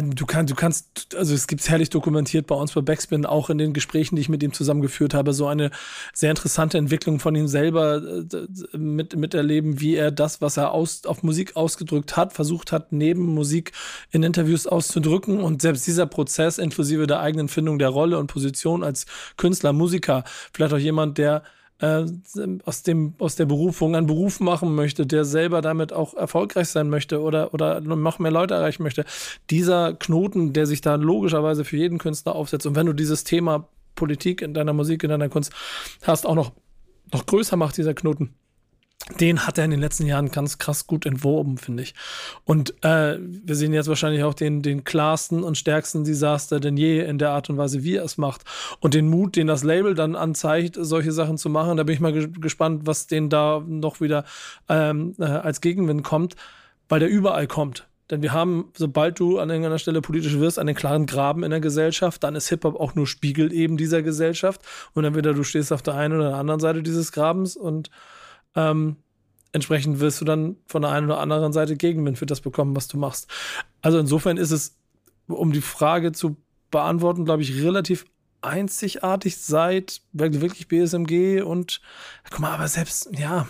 du kannst, also es gibt herrlich dokumentiert bei uns bei Backspin, auch in den Gesprächen, die ich mit ihm zusammengeführt habe, so eine sehr interessante Entwicklung von ihm selber miterleben, wie er das, was er auf Musik ausgedrückt hat, versucht hat, neben Musik in Interviews auszudrücken. Und selbst dieser Prozess, inklusive der eigenen Findung der Rolle und Position als Künstler, Musiker, vielleicht auch jemand, der aus der Berufung einen Beruf machen möchte, der selber damit auch erfolgreich sein möchte oder noch mehr Leute erreichen möchte. Dieser Knoten, der sich da logischerweise für jeden Künstler aufsetzt. Und wenn du dieses Thema Politik in deiner Musik, in deiner Kunst hast, auch noch größer macht, dieser Knoten, den hat er in den letzten Jahren ganz krass gut entworben, finde ich. Und wir sehen jetzt wahrscheinlich auch den klarsten und stärksten Disaster denn je in der Art und Weise, wie er es macht. Und den Mut, den das Label dann anzeigt, solche Sachen zu machen. Da bin ich mal gespannt, was denen da noch wieder als Gegenwind kommt, weil der überall kommt. Denn wir haben, sobald du an irgendeiner Stelle politisch wirst, einen klaren Graben in der Gesellschaft, dann ist Hip-Hop auch nur Spiegel eben dieser Gesellschaft. Und entweder du stehst auf der einen oder der anderen Seite dieses Grabens und entsprechend wirst du dann von der einen oder anderen Seite Gegenwind für das bekommen, was du machst. Also insofern ist es, um die Frage zu beantworten, glaube ich, relativ einzigartig seit wirklich BSMG und guck mal, aber selbst Jan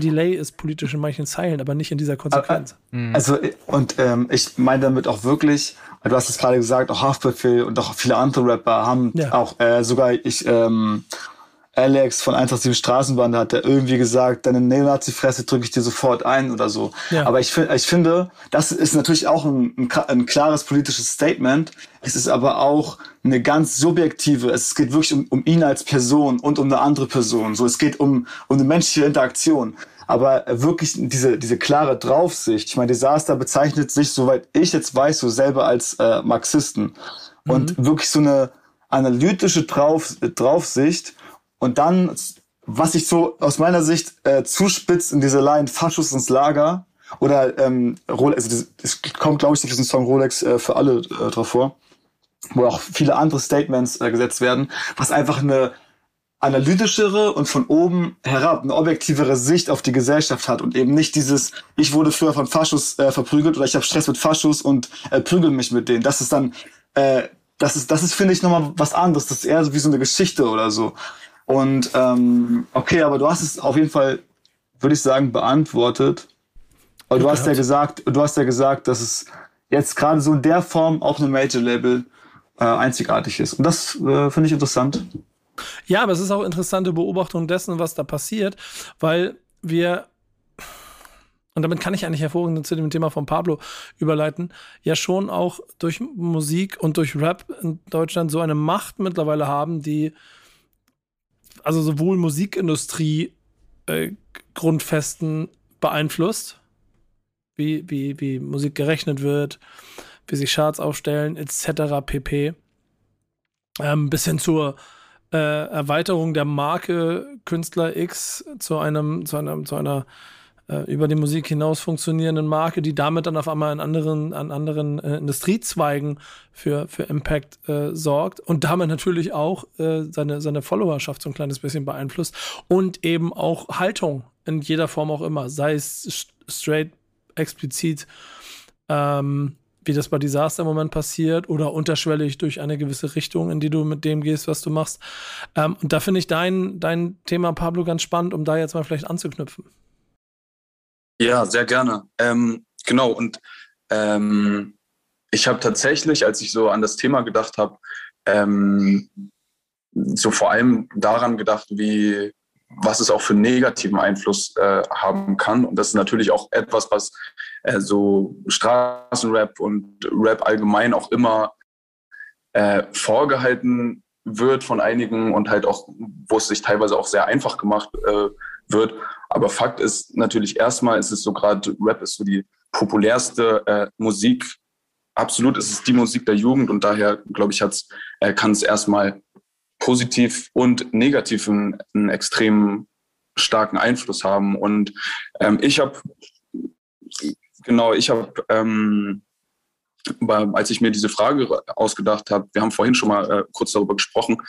Delay ist politisch in manchen Zeilen, aber nicht in dieser Konsequenz. Also, und ich meine damit auch wirklich, du hast es gerade gesagt, auch Haftbefehl und auch viele andere Rapper haben auch sogar Alex von 187 Straßenbande hat der irgendwie gesagt, deine Neonazi-Fresse drücke ich dir sofort ein oder so. Ja. Aber ich finde, das ist natürlich auch ein klares politisches Statement. Es ist aber auch eine ganz subjektive, es geht wirklich um ihn als Person und um eine andere Person. So, es geht um eine menschliche Interaktion. Aber wirklich diese klare Draufsicht. Ich meine, Disaster bezeichnet sich, soweit ich jetzt weiß, so selber als Marxisten. Und wirklich so eine analytische Draufsicht. Und dann, was sich so aus meiner Sicht zuspitzt in diese Line Faschus ins Lager oder Rolex, also es kommt, glaube ich, durch diesen Song Rolex für alle drauf vor, wo auch viele andere Statements gesetzt werden, was einfach eine analytischere und von oben herab eine objektivere Sicht auf die Gesellschaft hat und eben nicht dieses, ich wurde früher von Faschus verprügelt oder ich habe Stress mit Faschus und prügel mich mit denen. Das ist dann, das ist finde ich, nochmal was anderes. Das ist eher so wie so eine Geschichte oder so. Und okay, aber du hast es auf jeden Fall, würde ich sagen, beantwortet. Aber du hast ja gesagt, dass es jetzt gerade so in der Form auf einem Major-Label einzigartig ist. Und das finde ich interessant. Ja, aber es ist auch interessante Beobachtung dessen, was da passiert, weil wir, und damit kann ich eigentlich hervorragend zu dem Thema von Pablo überleiten, ja schon auch durch Musik und durch Rap in Deutschland so eine Macht mittlerweile haben, die also sowohl Musikindustrie Grundfesten beeinflusst, wie Musik gerechnet wird, wie sich Charts aufstellen, etc. pp. Bis hin zur Erweiterung der Marke Künstler X zu einer über die Musik hinaus funktionierenden Marke, die damit dann auf einmal an anderen Industriezweigen für Impact sorgt und damit natürlich auch seine Followerschaft so ein kleines bisschen beeinflusst und eben auch Haltung in jeder Form auch immer, sei es straight, explizit, wie das bei Disaster im Moment passiert oder unterschwellig durch eine gewisse Richtung, in die du mit dem gehst, was du machst. Und da finde ich dein Thema, Pablo, ganz spannend, um da jetzt mal vielleicht anzuknüpfen. Ja, sehr gerne. Genau, und ich habe tatsächlich, als ich so an das Thema gedacht habe, so vor allem daran gedacht, was es auch für negativen Einfluss haben kann. Und das ist natürlich auch etwas, was so Straßenrap und Rap allgemein auch immer vorgehalten wird von einigen und halt auch, wo es sich teilweise auch sehr einfach gemacht wird. Aber Fakt ist natürlich, erstmal ist es so, gerade Rap ist so die populärste Musik. Absolut ist es die Musik der Jugend und daher, glaube ich, kann es erstmal positiv und negativ einen extrem starken Einfluss haben. Und ich habe, als ich mir diese Frage ausgedacht habe, wir haben vorhin schon mal kurz darüber gesprochen,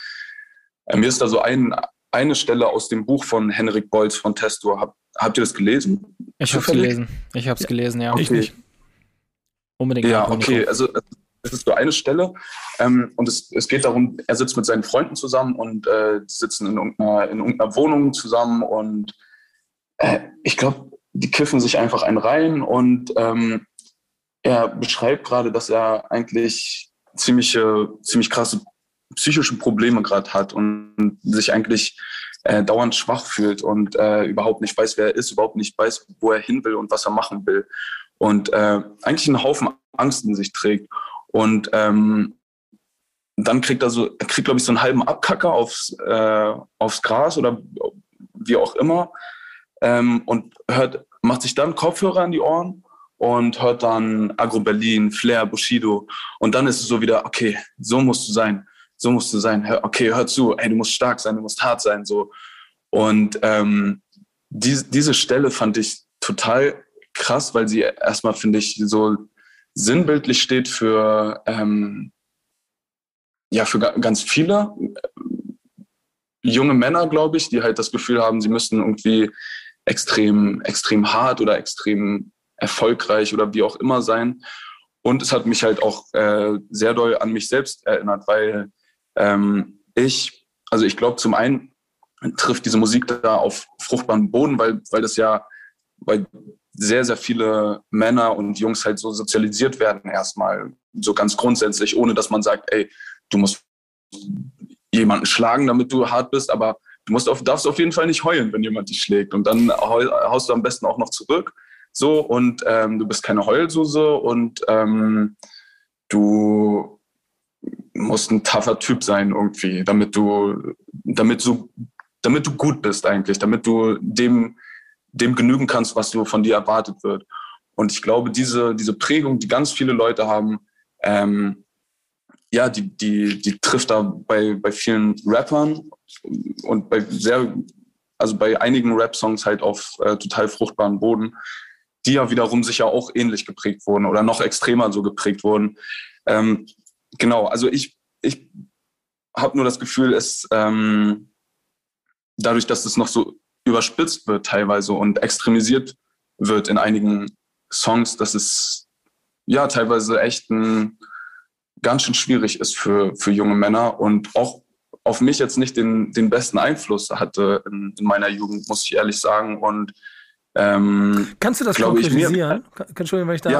mir ist da so eine Stelle aus dem Buch von Henrik Bolz von Testor. Habt ihr das gelesen? Ich habe es gelesen. Ich habe es gelesen, ja. Okay. Ich nicht. Unbedingt. Ja, okay. Also es ist so eine Stelle und es geht darum, er sitzt mit seinen Freunden zusammen und sitzen in irgendeiner Wohnung zusammen und ich glaube, die kiffen sich einfach einen rein und er beschreibt gerade, dass er eigentlich ziemlich krasse psychische Probleme gerade hat und sich eigentlich dauernd schwach fühlt und überhaupt nicht weiß, wer er ist, überhaupt nicht weiß, wo er hin will und was er machen will. Und eigentlich einen Haufen Angst in sich trägt. Und dann kriegt er, glaube ich, so einen halben Abkacker aufs Gras oder wie auch immer, und macht sich dann Kopfhörer an die Ohren und hört dann Agro Berlin, Flair, Bushido, und dann ist es so wieder, okay, so musst du sein, so musst du sein, okay, hör zu, ey, du musst stark sein, du musst hart sein, so. Und diese Stelle fand ich total krass, weil sie erstmal, finde ich, so sinnbildlich steht für, ja, für ganz viele junge Männer, glaube ich, die halt das Gefühl haben, sie müssten irgendwie extrem hart oder extrem erfolgreich oder wie auch immer sein. Und es hat mich halt auch sehr doll an mich selbst erinnert, weil ich glaube, zum einen trifft diese Musik da auf fruchtbaren Boden, weil das ja bei sehr, sehr viele Männer und Jungs halt so sozialisiert werden erstmal, so ganz grundsätzlich, ohne dass man sagt, ey, du musst jemanden schlagen, damit du hart bist, aber du darfst auf jeden Fall nicht heulen, wenn jemand dich schlägt, und dann haust du am besten auch noch zurück, so, und du bist keine Heulsuse, und du musst ein tougher Typ sein irgendwie, damit du gut bist eigentlich, damit du dem genügen kannst, was so von dir erwartet wird. Und ich glaube, diese Prägung, die ganz viele Leute haben, ja, die trifft da bei vielen Rappern und bei einigen Rap-Songs halt auf total fruchtbaren Boden, die ja wiederum sicher auch ähnlich geprägt wurden oder noch extremer so geprägt wurden. Genau, also ich habe nur das Gefühl, dadurch, dass es noch so überspitzt wird teilweise und extremisiert wird in einigen Songs, dass es ja teilweise echt ganz schön schwierig ist für junge Männer und auch auf mich jetzt nicht den besten Einfluss hatte in meiner Jugend, muss ich ehrlich sagen. Und kannst du das konkretisieren? Entschuldigung, wenn ich da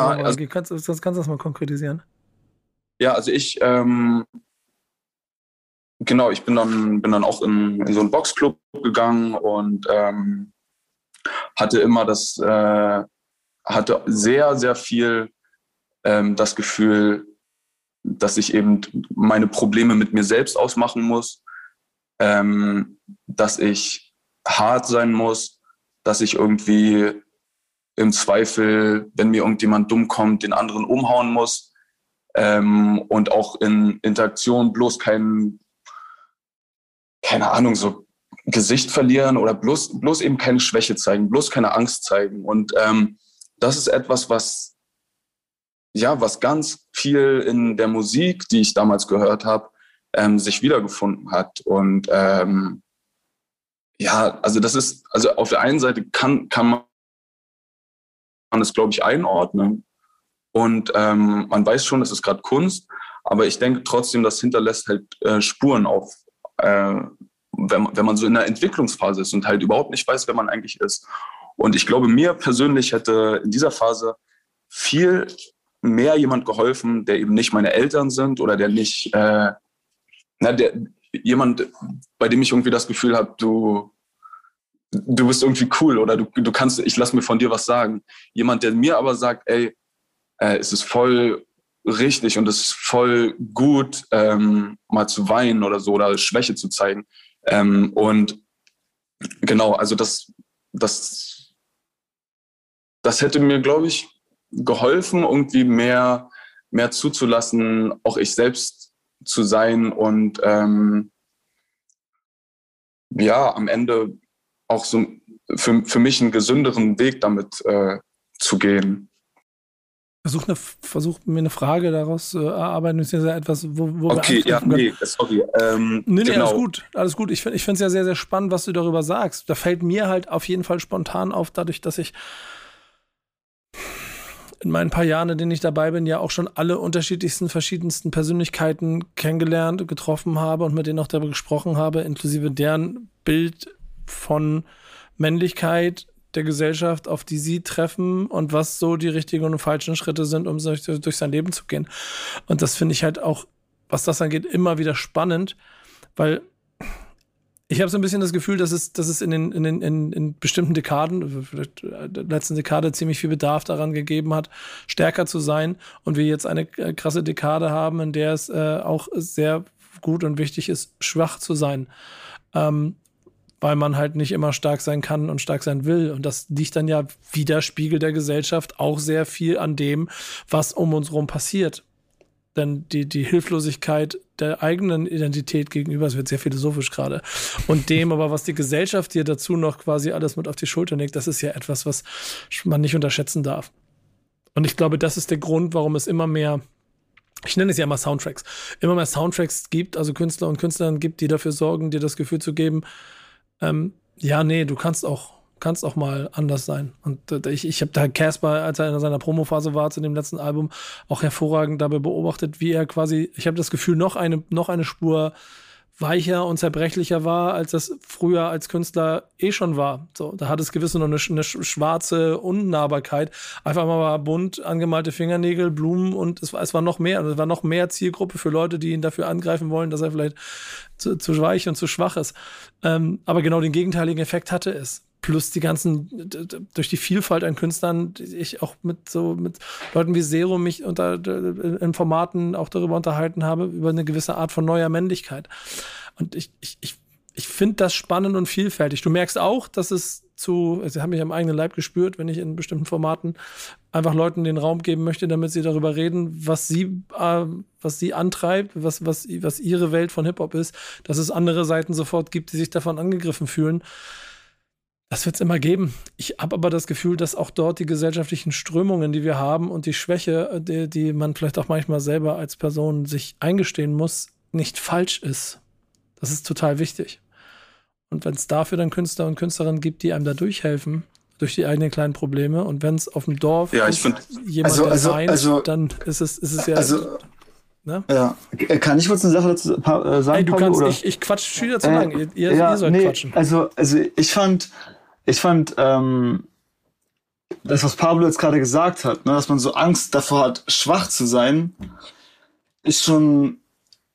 kannst du das mal konkretisieren? Ja, also ich ich bin dann auch in so einen Boxclub gegangen und hatte immer hatte sehr, sehr viel das Gefühl, dass ich eben meine Probleme mit mir selbst ausmachen muss, dass ich hart sein muss, dass ich irgendwie im Zweifel, wenn mir irgendjemand dumm kommt, den anderen umhauen muss, und auch in Interaktion bloß keine Ahnung, so Gesicht verlieren oder bloß eben keine Schwäche zeigen, bloß keine Angst zeigen. Und das ist etwas, was ganz viel in der Musik, die ich damals gehört habe, sich wiedergefunden hat. Und also auf der einen Seite kann man das, glaube ich, einordnen. Und man weiß schon, es ist gerade Kunst, aber ich denke trotzdem, das hinterlässt halt Spuren auf, wenn man so in der Entwicklungsphase ist und halt überhaupt nicht weiß, wer man eigentlich ist. Und ich glaube, mir persönlich hätte in dieser Phase viel mehr jemand geholfen, der eben nicht meine Eltern sind oder der nicht, jemand, bei dem ich irgendwie das Gefühl habe, du bist irgendwie cool oder du kannst, ich lass mir von dir was sagen. Jemand, der mir aber sagt, ey, es ist voll richtig und es ist voll gut, mal zu weinen oder so oder Schwäche zu zeigen. Und genau, also das hätte mir, glaube ich, geholfen, irgendwie mehr zuzulassen, auch ich selbst zu sein und am Ende auch so für mich einen gesünderen Weg damit zu gehen. Versucht mir eine Frage daraus zu erarbeiten, beziehungsweise etwas, wo okay, wir anknüpfen können. Sorry. Nee, alles gut. Ich finde es ja sehr, sehr spannend, was du darüber sagst. Da fällt mir halt auf jeden Fall spontan auf, dadurch, dass ich in meinen paar Jahren, in denen ich dabei bin, ja auch schon alle verschiedensten Persönlichkeiten kennengelernt, getroffen habe und mit denen auch darüber gesprochen habe, inklusive deren Bild von Männlichkeit, der Gesellschaft, auf die sie treffen und was so die richtigen und falschen Schritte sind, um durch sein Leben zu gehen. Und das finde ich halt auch, was das angeht, immer wieder spannend, weil ich habe so ein bisschen das Gefühl, dass es in bestimmten Dekaden, vielleicht der letzten Dekade, ziemlich viel Bedarf daran gegeben hat, stärker zu sein. Und wir jetzt eine krasse Dekade haben, in der es auch sehr gut und wichtig ist, schwach zu sein. weil man halt nicht immer stark sein kann und stark sein will. Und das liegt dann ja widerspiegelt der Gesellschaft auch sehr viel an dem, was um uns rum passiert. Denn die Hilflosigkeit der eigenen Identität gegenüber, es wird sehr philosophisch gerade, und dem aber, was die Gesellschaft hier dazu noch quasi alles mit auf die Schulter legt, das ist ja etwas, was man nicht unterschätzen darf. Und ich glaube, das ist der Grund, warum es immer mehr, ich nenne es ja immer mehr Soundtracks gibt, also Künstler und Künstlerinnen gibt, die dafür sorgen, dir das Gefühl zu geben, ja, nee, du kannst auch mal anders sein. Und ich habe da Casper, als er in seiner Promophase war zu dem letzten Album, auch hervorragend dabei beobachtet, wie er quasi, ich habe das Gefühl, noch eine Spur weicher und zerbrechlicher war, als das früher als Künstler eh schon war. So, da hat es gewiss noch eine schwarze Unnahbarkeit. Einfach mal bunt angemalte Fingernägel, Blumen und es war noch mehr. Also es war noch mehr Zielgruppe für Leute, die ihn dafür angreifen wollen, dass er vielleicht zu weich und zu schwach ist. Aber genau den gegenteiligen Effekt hatte es. Plus die ganzen, durch die Vielfalt an Künstlern, die ich auch mit Leuten wie Zero mich in Formaten auch darüber unterhalten habe, über eine gewisse Art von neuer Männlichkeit. Und ich finde das spannend und vielfältig. Du merkst auch, dass ich habe mich am eigenen Leib gespürt, wenn ich in bestimmten Formaten einfach Leuten den Raum geben möchte, damit sie darüber reden, was sie antreibt, was ihre Welt von Hip-Hop ist, dass es andere Seiten sofort gibt, die sich davon angegriffen fühlen. Das wird es immer geben. Ich habe aber das Gefühl, dass auch dort die gesellschaftlichen Strömungen, die wir haben und die Schwäche, die man vielleicht auch manchmal selber als Person sich eingestehen muss, nicht falsch ist. Das ist total wichtig. Und wenn es dafür dann Künstler und Künstlerinnen gibt, die einem da durchhelfen, durch die eigenen kleinen Probleme, und wenn es auf dem Dorf dann ist es ja... Also, ne? Ja. Kann ich kurz eine Sache dazu sagen? Hey, du kannst, oder? Ich quatsch viel dazu lang. Ihr sollt quatschen. Also ich fand das, was Pablo jetzt gerade gesagt hat, ne, dass man so Angst davor hat, schwach zu sein, ist schon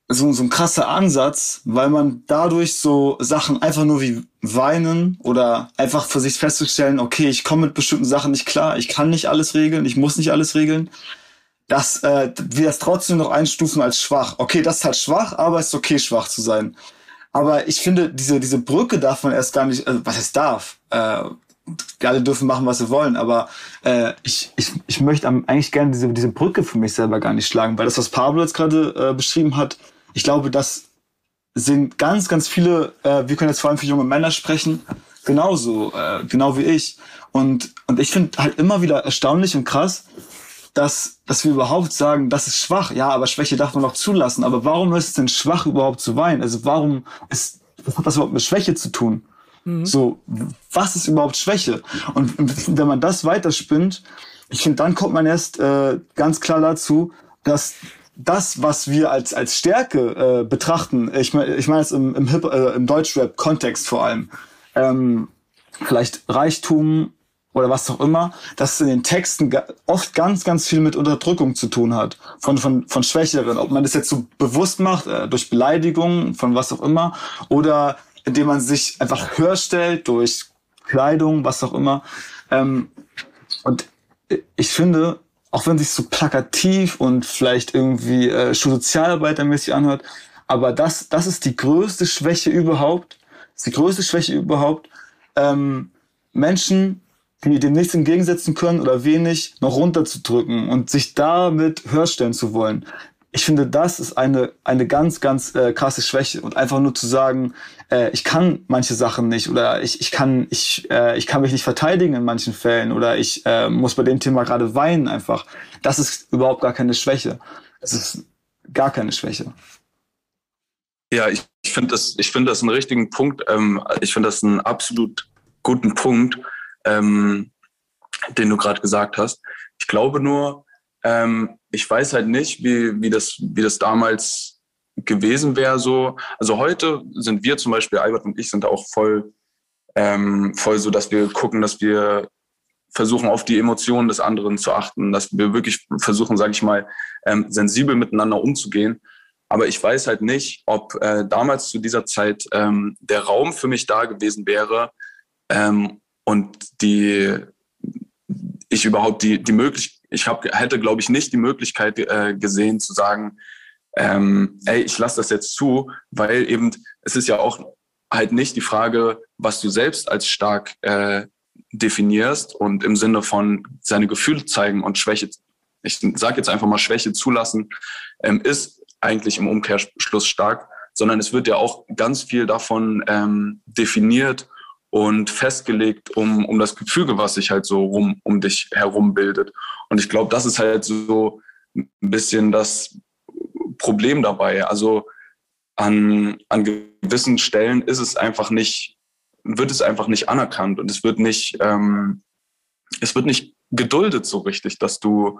so ein krasser Ansatz, weil man dadurch so Sachen einfach nur wie weinen oder einfach für sich festzustellen, okay, ich komme mit bestimmten Sachen nicht klar, ich kann nicht alles regeln, ich muss nicht alles regeln, dass wir das trotzdem noch einstufen als schwach. Okay, das ist halt schwach, aber es ist okay, schwach zu sein. Aber ich finde, diese Brücke darf man erst gar nicht, also was es darf, alle dürfen machen, was sie wollen, aber ich möchte eigentlich gerne diese Brücke für mich selber gar nicht schlagen, weil das, was Pablo jetzt gerade beschrieben hat, ich glaube, das sind ganz, ganz viele, wir können jetzt vor allem für junge Männer sprechen, genau wie ich. Und ich finde halt immer wieder erstaunlich und krass, dass wir überhaupt sagen, das ist schwach. Ja, aber Schwäche darf man auch zulassen. Aber warum ist es denn schwach, überhaupt zu weinen? Also was hat das überhaupt mit Schwäche zu tun? Mhm. So, was ist überhaupt Schwäche? Und wenn man das weiterspinnt, ich finde, dann kommt man erst ganz klar dazu, dass das, was wir als Stärke betrachten, ich meine jetzt im Deutschrap-Kontext vor allem, vielleicht Reichtum, oder was auch immer, dass es in den Texten oft ganz, ganz viel mit Unterdrückung zu tun hat, von Schwächeren. Ob man das jetzt so bewusst macht, durch Beleidigungen, von was auch immer, oder indem man sich einfach höher stellt, durch Kleidung, was auch immer. Und ich finde, auch wenn es sich so plakativ und vielleicht irgendwie sozialarbeitermäßig anhört, aber das ist die größte Schwäche überhaupt, Menschen, die dem nichts entgegensetzen können oder wenig, noch runterzudrücken und sich damit höherstellen zu wollen. Ich finde, das ist eine ganz, ganz krasse Schwäche. Und einfach nur zu sagen, ich kann manche Sachen nicht oder ich kann mich nicht verteidigen in manchen Fällen oder ich muss bei dem Thema gerade weinen einfach. Das ist überhaupt gar keine Schwäche. Es ist gar keine Schwäche. Ja, ich finde das einen richtigen Punkt. Ich finde das einen absolut guten Punkt, den du gerade gesagt hast. Ich glaube nur, ich weiß halt nicht, wie das damals gewesen wäre. So, also heute sind wir zum Beispiel, Albert und ich, sind auch voll so, dass wir gucken, dass wir versuchen, auf die Emotionen des anderen zu achten, dass wir wirklich versuchen, sage ich mal, sensibel miteinander umzugehen. Aber ich weiß halt nicht, ob damals zu dieser Zeit der Raum für mich da gewesen wäre, und ich hätte, glaube ich, nicht die Möglichkeit gesehen zu sagen, ey, ich lasse das jetzt zu, weil eben, es ist ja auch halt nicht die Frage, was du selbst als stark definierst und im Sinne von seine Gefühle zeigen und Schwäche, ich sage jetzt einfach mal Schwäche zulassen, ist eigentlich im Umkehrschluss stark, sondern es wird ja auch ganz viel davon definiert und festgelegt um das Gefüge, was sich halt so um dich herum bildet. Und ich glaube, das ist halt so ein bisschen das Problem dabei. Also an gewissen Stellen wird es einfach nicht anerkannt und es wird nicht geduldet so richtig, dass du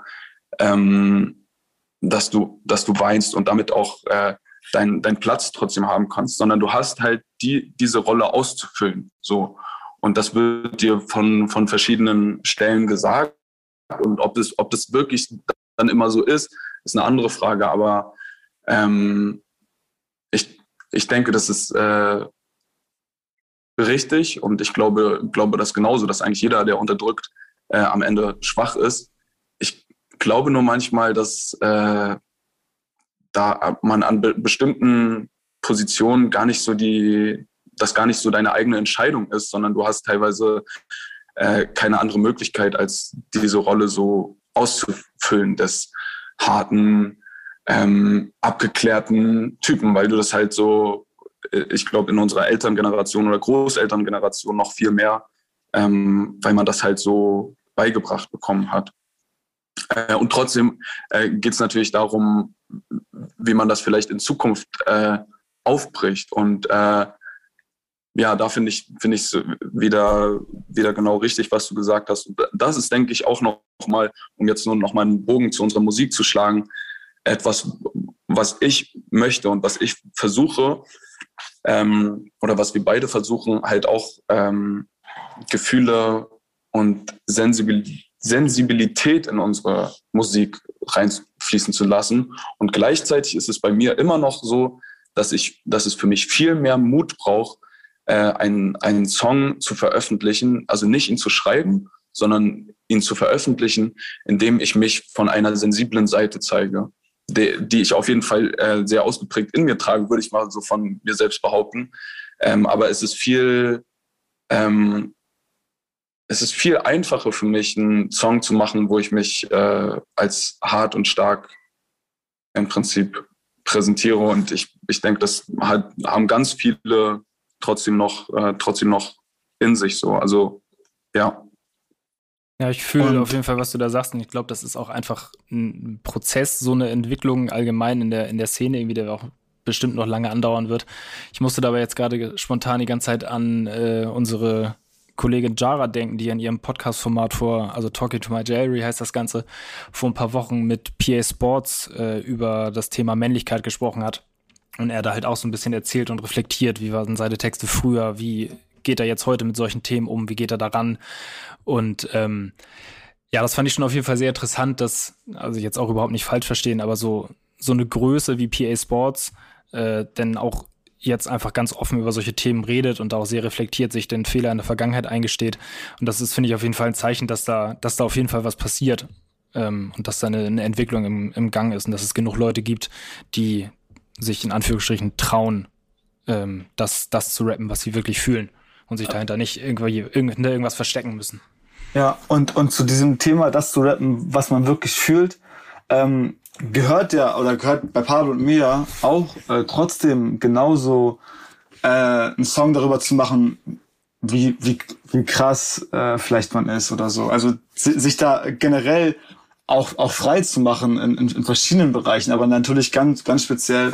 weinst und damit auch deinen Platz trotzdem haben kannst, sondern du hast halt diese Rolle auszufüllen. So. Und das wird dir von verschiedenen Stellen gesagt. Und ob das wirklich dann immer so ist, ist eine andere Frage. Aber ich denke, das ist richtig. Und ich glaube das genauso, dass eigentlich jeder, der unterdrückt, am Ende schwach ist. Ich glaube nur manchmal, dass da man an bestimmten Positionen gar nicht so deine eigene Entscheidung ist, sondern du hast teilweise keine andere Möglichkeit, als diese Rolle so auszufüllen des harten, abgeklärten Typen, weil du das halt so, ich glaube, in unserer Elterngeneration oder Großelterngeneration noch viel mehr, weil man das halt so beigebracht bekommen hat. Und trotzdem geht es natürlich darum, wie man das vielleicht in Zukunft aufbricht. Und da finde ich wieder genau richtig, was du gesagt hast. Und das ist, denke ich, auch nochmal, um jetzt nur nochmal einen Bogen zu unserer Musik zu schlagen, etwas, was ich möchte und was ich versuche, oder was wir beide versuchen, halt auch Gefühle und Sensibilität in unsere Musik reinfließen zu lassen. Und gleichzeitig ist es bei mir immer noch so, dass es für mich viel mehr Mut braucht, einen Song zu veröffentlichen, also nicht ihn zu schreiben, sondern ihn zu veröffentlichen, indem ich mich von einer sensiblen Seite zeige, die ich auf jeden Fall sehr ausgeprägt in mir trage, würde ich mal so von mir selbst behaupten. Aber es ist viel einfacher für mich, einen Song zu machen, wo ich mich als hart und stark im Prinzip präsentiere. Und ich denke, das haben ganz viele trotzdem noch in sich so. Also, ja. Ja, ich fühle auf jeden Fall, was du da sagst. Und ich glaube, das ist auch einfach ein Prozess, so eine Entwicklung allgemein in der Szene, irgendwie, der auch bestimmt noch lange andauern wird. Ich musste dabei jetzt gerade spontan die ganze Zeit an unsere Kollegin Jara denken, die in ihrem Podcast-Format also Talking to My Diary heißt das Ganze, vor ein paar Wochen mit PA Sports über das Thema Männlichkeit gesprochen hat. Und er da halt auch so ein bisschen erzählt und reflektiert, wie waren seine Texte früher, wie geht er jetzt heute mit solchen Themen um, wie geht er daran? Und das fand ich schon auf jeden Fall sehr interessant, dass, also jetzt auch überhaupt nicht falsch verstehen, aber so eine Größe wie PA Sports denn auch jetzt einfach ganz offen über solche Themen redet und auch sehr reflektiert sich den Fehler in der Vergangenheit eingesteht. Und das ist, finde ich, auf jeden Fall ein Zeichen, dass da auf jeden Fall was passiert und dass da eine Entwicklung im Gang ist und dass es genug Leute gibt, die sich in Anführungsstrichen trauen, das zu rappen, was sie wirklich fühlen und sich dahinter nicht irgendwas verstecken müssen. Ja, und zu diesem Thema, das zu rappen, was man wirklich fühlt, gehört bei Pablo und mir auch trotzdem genauso einen Song darüber zu machen, wie krass vielleicht man ist oder so. Also sich da generell auch frei zu machen in verschiedenen Bereichen, aber natürlich ganz, ganz speziell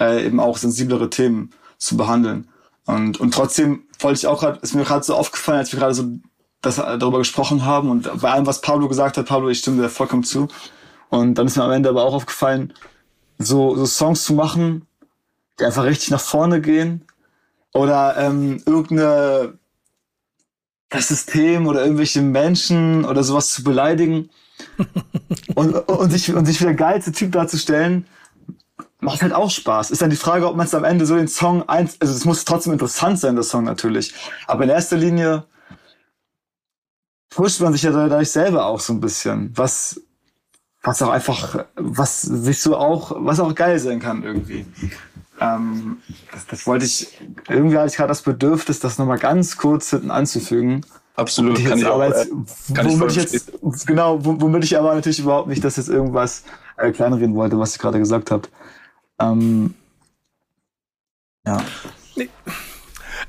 eben auch sensiblere Themen zu behandeln. Und trotzdem wollte ich auch gerade, ist mir gerade so aufgefallen, als wir gerade so darüber gesprochen haben und bei allem, was Pablo gesagt hat, ich stimme dir vollkommen zu. Und dann ist mir am Ende aber auch aufgefallen, so Songs zu machen, die einfach richtig nach vorne gehen oder das System oder irgendwelche Menschen oder sowas zu beleidigen und sich wie der geilste Typ darzustellen, macht halt auch Spaß. Ist dann die Frage, ob man es am Ende so den Song also es muss trotzdem interessant sein, der Song natürlich, aber in erster Linie pusht man sich ja dadurch selber auch so ein bisschen, was auch geil sein kann irgendwie. Das wollte ich, irgendwie hatte ich gerade das Bedürfnis, das nochmal ganz kurz hinten anzufügen. Absolut, kann ich auch. Womit ich aber natürlich überhaupt nicht, dass jetzt irgendwas kleinreden wollte, was ich gerade gesagt habe. Ja. Nee.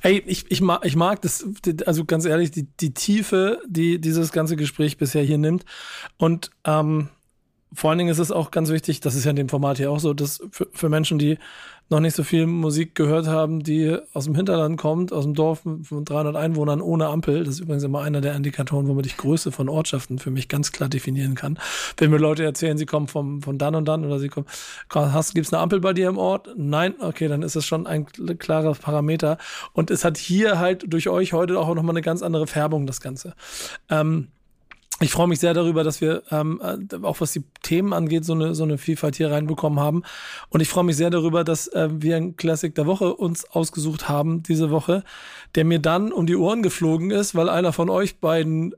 Ey, ich mag das, also ganz ehrlich, die Tiefe, die dieses ganze Gespräch bisher hier nimmt. Und vor allen Dingen ist es auch ganz wichtig, das ist ja in dem Format hier auch so, dass für Menschen, die noch nicht so viel Musik gehört haben, die aus dem Hinterland kommt, aus dem Dorf von 300 Einwohnern ohne Ampel, das ist übrigens immer einer der Indikatoren, womit ich Größe von Ortschaften für mich ganz klar definieren kann. Wenn mir Leute erzählen, sie kommen von dann und dann oder sie kommen, gibt's eine Ampel bei dir im Ort? Nein? Okay, dann ist das schon ein klarer Parameter. Und es hat hier halt durch euch heute auch nochmal eine ganz andere Färbung, das Ganze. Ich freue mich sehr darüber, dass wir, auch was die Themen angeht, so eine Vielfalt hier reinbekommen haben. Und ich freue mich sehr darüber, dass wir einen Classic der Woche uns ausgesucht haben diese Woche, der mir dann um die Ohren geflogen ist, weil einer von euch beiden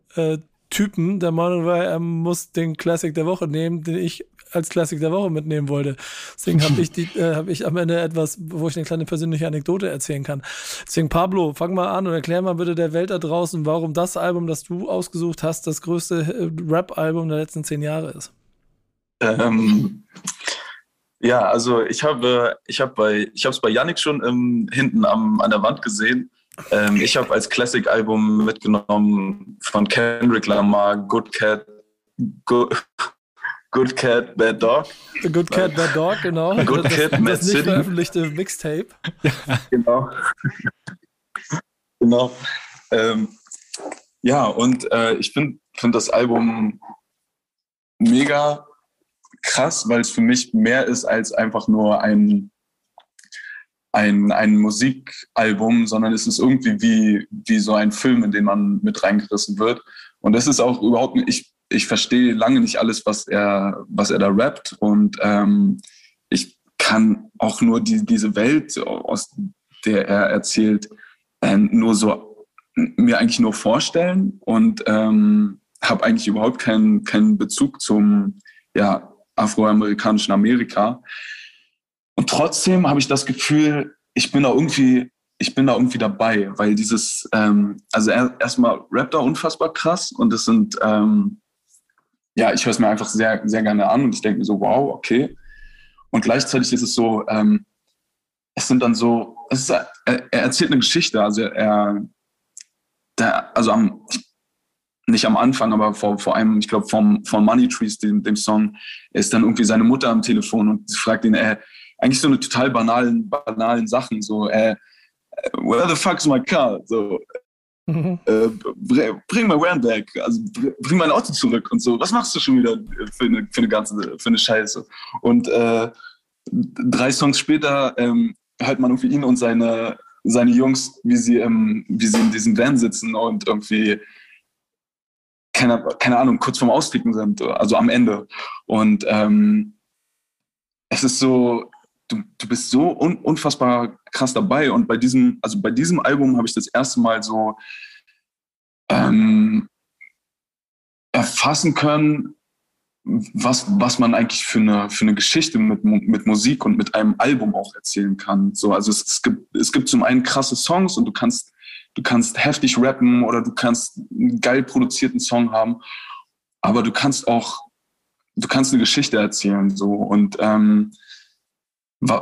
Typen der Meinung war, er muss den Classic der Woche nehmen, den ich als Classic der Woche mitnehmen wollte. Deswegen habe ich am Ende etwas, wo ich eine kleine persönliche Anekdote erzählen kann. Deswegen, Pablo, fang mal an und erklär mal bitte der Welt da draußen, warum das Album, das du ausgesucht hast, das größte Rap-Album der letzten 10 Jahre ist. Ja, also ich habe es bei Yannick schon hinten an der Wand gesehen. Ich habe als Classic-Album mitgenommen von Kendrick Lamar, Good Kid, Bad Dog. Good Kid, Bad Dog, genau. Good Kid, Mad City. Das nicht veröffentlichte Mixtape. Genau. Genau. Ja, und ich finde das Album mega krass, weil es für mich mehr ist als einfach nur ein Musikalbum, sondern es ist irgendwie wie so ein Film, in den man mit reingerissen wird. Und das ist auch überhaupt nicht... Ich verstehe lange nicht alles, was er da rappt, und ich kann auch nur diese Welt, aus der er erzählt, mir eigentlich nur vorstellen, und habe eigentlich überhaupt keinen Bezug zum afroamerikanischen Amerika. Und trotzdem habe ich das Gefühl, ich bin da irgendwie dabei, weil dieses also erstmal rappt er unfassbar krass, und es sind ich höre es mir einfach sehr, sehr gerne an, und ich denke mir so, wow, okay. Und gleichzeitig ist es so, er erzählt eine Geschichte, nicht am Anfang, aber vor Money Trees, dem Song, ist dann irgendwie seine Mutter am Telefon, und sie fragt ihn, eigentlich so eine total banalen Sachen, so, where the fuck's my car? So, bring my Rand back, also bring mein Auto zurück und so. Was machst du schon wieder für eine Scheiße? Und 3 Songs später hört man irgendwie ihn und seine Jungs, wie sie in diesem Van sitzen und irgendwie keine Ahnung, kurz vorm Austicken sind, also am Ende. Und es ist so, du bist so unfassbar krass dabei, und bei diesem Album habe ich das erste Mal so erfassen können, was man eigentlich für eine Geschichte mit Musik und mit einem Album auch erzählen kann. So, also es gibt zum einen krasse Songs, und du kannst heftig rappen oder du kannst einen geil produzierten Song haben, aber du kannst eine Geschichte erzählen, so, und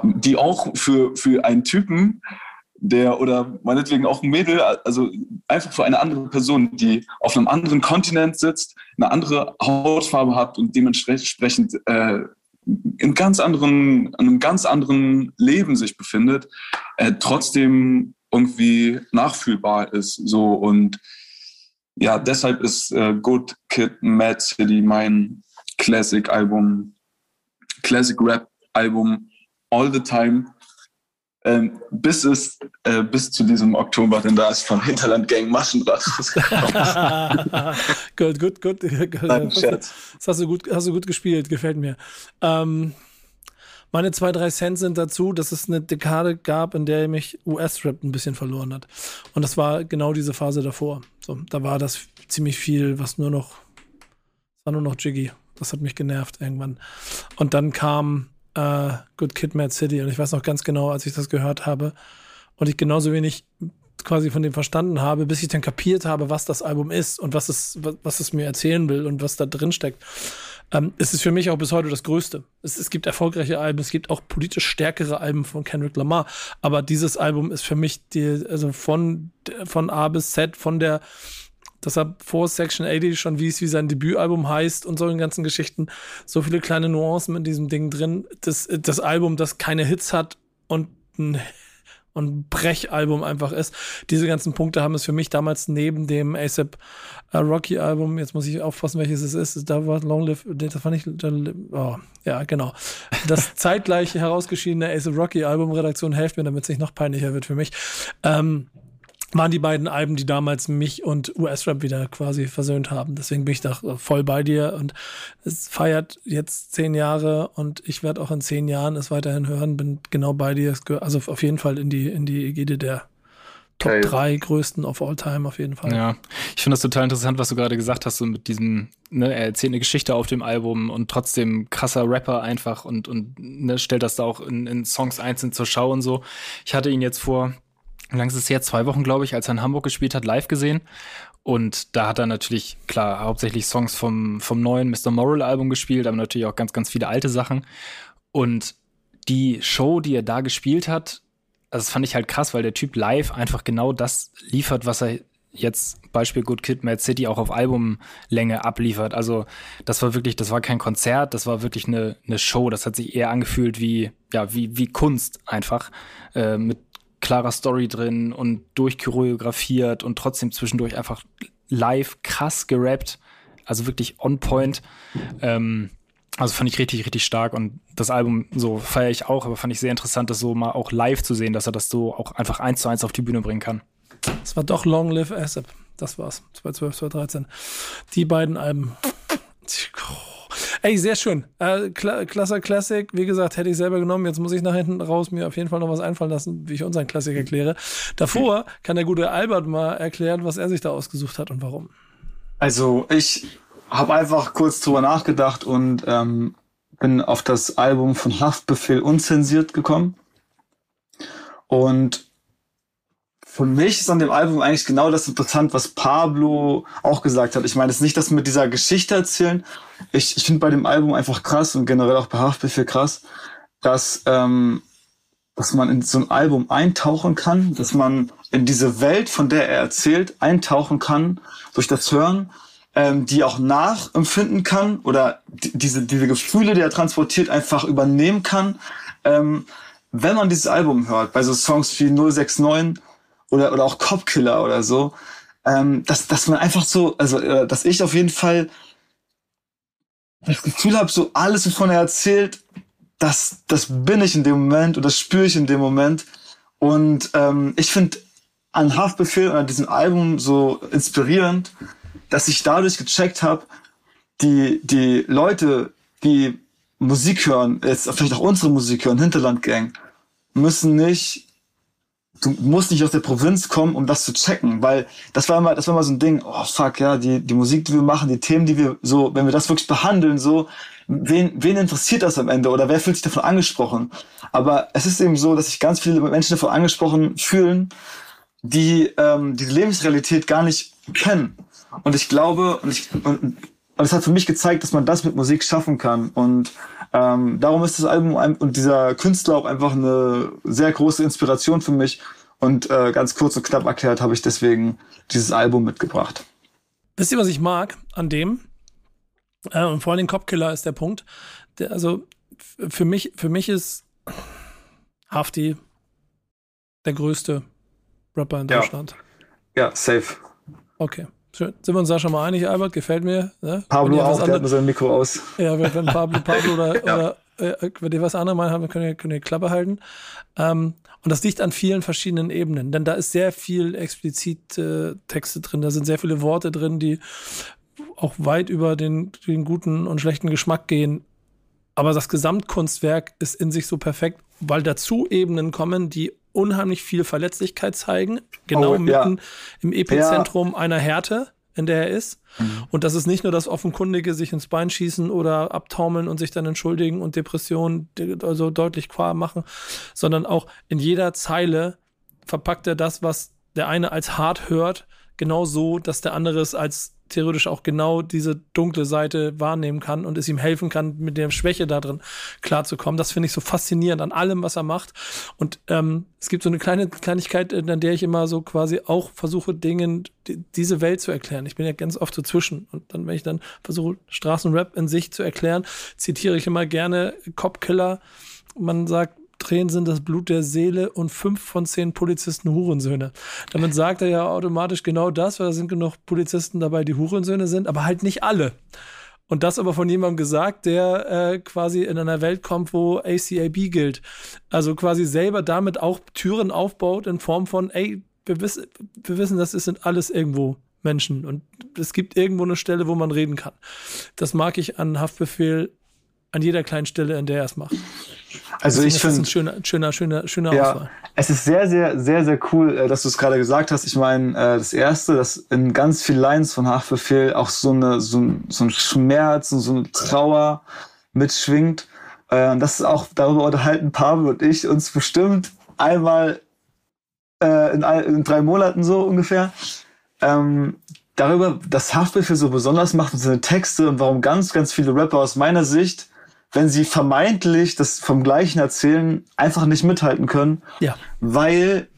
die auch für einen Typen, der, oder meinetwegen auch ein Mädel, also einfach für eine andere Person, die auf einem anderen Kontinent sitzt, eine andere Hautfarbe hat und dementsprechend in einem ganz anderen Leben sich befindet, trotzdem irgendwie nachfühlbar ist. So, und ja, deshalb ist Good Kid, Mad City mein Classic Rap Album all the time, bis zu diesem Oktober, denn da ist von Hinterland Gang Maschendraht rausgekommen. Gut. Das hast du gut gespielt, gefällt mir. Meine 2-3 Cent sind dazu, dass es eine Dekade gab, in der mich US-Rap ein bisschen verloren hat. Und das war genau diese Phase davor. So, da war das ziemlich viel, war nur noch Jiggy. Das hat mich genervt irgendwann. Und dann kam Good Kid, Mad City. Und ich weiß noch ganz genau, als ich das gehört habe und ich genauso wenig quasi von dem verstanden habe, bis ich dann kapiert habe, was das Album ist und was es mir erzählen will und was da drin steckt. Es ist für mich auch bis heute das Größte. Es gibt erfolgreiche Alben, es gibt auch politisch stärkere Alben von Kendrick Lamar, aber dieses Album ist für mich von A bis Z, von der, das hat vor Section 80 schon, wie sein Debütalbum heißt und solchen ganzen Geschichten, so viele kleine Nuancen in diesem Ding drin. Das Album, das keine Hits hat und ein Brechalbum einfach ist. Diese ganzen Punkte haben es für mich damals neben dem A$AP Rocky Album, jetzt muss ich aufpassen, welches es ist, da war Long Live, das war nicht, oh, ja, genau. Das zeitgleich herausgeschiedene A$AP Rocky Album, Redaktion, helft mir, damit es nicht noch peinlicher wird für mich, waren die beiden Alben, die damals mich und US-Rap wieder quasi versöhnt haben. Deswegen bin ich da voll bei dir und es feiert jetzt 10 Jahre und ich werde auch in 10 Jahren es weiterhin hören, bin genau bei dir. Also auf jeden Fall in die Ägide der Top 3 größten of all time auf jeden Fall. Ja, ich finde das total interessant, was du gerade gesagt hast, so mit diesem, ne, er erzählt eine Geschichte auf dem Album und trotzdem krasser Rapper einfach und ne, stellt das da auch in Songs einzeln zur Schau und so. Ich hatte ihn jetzt vor, wie lange ist es her? 2 Wochen, glaube ich, als er in Hamburg gespielt hat, live gesehen. Und da hat er natürlich, klar, hauptsächlich Songs vom neuen Mr. Moral-Album gespielt, aber natürlich auch ganz, ganz viele alte Sachen. Und die Show, die er da gespielt hat, also das fand ich halt krass, weil der Typ live einfach genau das liefert, was er jetzt, Beispiel Good Kid, Mad City, auch auf Albumlänge abliefert. Also das war wirklich, das war kein Konzert, das war wirklich eine Show. Das hat sich eher angefühlt wie Kunst einfach, mit klarer Story drin und durchchoreografiert und trotzdem zwischendurch einfach live krass gerappt, also wirklich on point. Also fand ich richtig, richtig stark und das Album so feiere ich auch, aber fand ich sehr interessant, das so mal auch live zu sehen, dass er das so auch einfach 1:1 auf die Bühne bringen kann. Es war doch Long Live A$AP, das war's, 2012, 2013. Die beiden Alben. Ey, sehr schön. Klasser Classic. Wie gesagt, hätte ich selber genommen. Jetzt muss ich nach hinten raus mir auf jeden Fall noch was einfallen lassen, wie ich unseren Klassik erkläre. Davor kann der gute Albert mal erklären, was er sich da ausgesucht hat und warum. Also, ich habe einfach kurz drüber nachgedacht und bin auf das Album von Haftbefehl unzensiert gekommen. Und für mich ist an dem Album eigentlich genau das interessant, was Pablo auch gesagt hat. Ich meine, es ist nicht das mit dieser Geschichte erzählen. Ich finde bei dem Album einfach krass und generell auch bei Haftbefehl krass, dass man in so ein Album eintauchen kann, dass man in diese Welt, von der er erzählt, eintauchen kann durch das Hören, die auch nachempfinden kann oder diese Gefühle, die er transportiert, einfach übernehmen kann. Wenn man dieses Album hört, bei so Songs wie 069, oder auch Cop-Killer oder so, dass man einfach so, also dass ich auf jeden Fall das Gefühl habe, so alles, wovon er erzählt, das bin ich in dem Moment und das spüre ich in dem Moment. Und ich finde an Haftbefehl und an diesem Album so inspirierend, dass ich dadurch gecheckt habe, die Leute, die Musik hören, jetzt vielleicht auch unsere Musik hören, Hinterland Gang, du musst nicht aus der Provinz kommen, um das zu checken, weil das war immer so ein Ding, oh fuck, ja, die Musik, die wir machen, die Themen, die wir so, wenn wir das wirklich behandeln, so, wen interessiert das am Ende oder wer fühlt sich davon angesprochen? Aber es ist eben so, dass sich ganz viele Menschen davon angesprochen fühlen, die diese Lebensrealität gar nicht kennen. Und ich glaube, und es hat für mich gezeigt, dass man das mit Musik schaffen kann und darum ist das Album und dieser Künstler auch einfach eine sehr große Inspiration für mich. Und ganz kurz und knapp erklärt habe ich deswegen dieses Album mitgebracht. Wisst ihr, was ich mag an dem? Und vor allem Cop-Killer ist der Punkt. Also für mich ist Hafti der größte Rapper in Deutschland. Ja, safe. Okay. Schön. Sind wir uns da schon mal einig, Albert? Gefällt mir. Ne? Pablo auch, der hat nur sein Mikro aus. Ja, wenn Pablo oder wenn ihr was anderes mal haben, könnt ihr Klappe halten. Und das liegt an vielen verschiedenen Ebenen, denn da ist sehr viel explizit Texte drin, da sind sehr viele Worte drin, die auch weit über den guten und schlechten Geschmack gehen. Aber das Gesamtkunstwerk ist in sich so perfekt, weil dazu Ebenen kommen, die unheimlich viel Verletzlichkeit zeigen, genau mitten im Epizentrum einer Härte, in der er ist. Mhm. Und das ist nicht nur das Offenkundige, sich ins Bein schießen oder abtaumeln und sich dann entschuldigen und Depressionen also deutlich klar machen, sondern auch in jeder Zeile verpackt er das, was der eine als hart hört, genau so, dass der andere es als theoretisch auch genau diese dunkle Seite wahrnehmen kann und es ihm helfen kann, mit der Schwäche da drin klarzukommen. Das finde ich so faszinierend an allem, was er macht. Und es gibt so eine kleine Kleinigkeit, an der ich immer so quasi auch versuche, Dingen diese Welt zu erklären. Ich bin ja ganz oft so zwischen. Und dann, wenn ich dann versuche, Straßenrap in sich zu erklären, zitiere ich immer gerne Cop-Killer. Man sagt, Tränen sind das Blut der Seele und 5 von 10 Polizisten Hurensöhne. Damit sagt er ja automatisch genau das, weil da sind genug Polizisten dabei, die Hurensöhne sind, aber halt nicht alle. Und das aber von jemandem gesagt, der quasi in einer Welt kommt, wo ACAB gilt. Also quasi selber damit auch Türen aufbaut in Form von, ey, wir wissen, das sind alles irgendwo Menschen. Und es gibt irgendwo eine Stelle, wo man reden kann. Das mag ich an Haftbefehl an jeder kleinen Stelle, an der er es macht. Also ich finde, das ist ein schöner ja, Auswahl. Es ist sehr, sehr, sehr, sehr cool, dass du es gerade gesagt hast. Ich meine, das Erste, dass in ganz vielen Lines von Haftbefehl auch so ein Schmerz und so eine Trauer mitschwingt. Das ist auch, darüber unterhalten Pablo und ich uns bestimmt einmal in 3 Monaten so ungefähr. Darüber, dass Haftbefehl so besonders macht und seine Texte und warum ganz, ganz viele Rapper aus meiner Sicht, wenn sie vermeintlich das vom Gleichen erzählen, einfach nicht mithalten können, ja, weil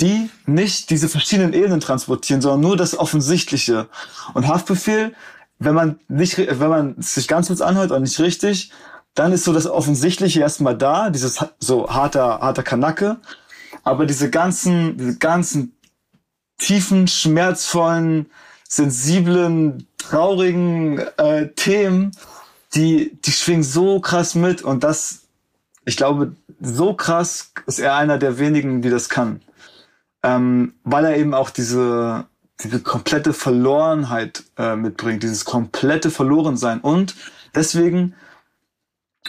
die nicht diese verschiedenen Ebenen transportieren, sondern nur das Offensichtliche. Und Haftbefehl, wenn man es sich ganz kurz anhört und nicht richtig, dann ist so das Offensichtliche erstmal da, dieses so harter Kanacke, aber diese ganzen tiefen, schmerzvollen, sensiblen, traurigen Themen, die schwingen so krass mit, und das, ich glaube, so krass ist er einer der wenigen, die das kann. Weil er eben auch diese komplette Verlorenheit mitbringt, dieses komplette Verlorensein. Und deswegen,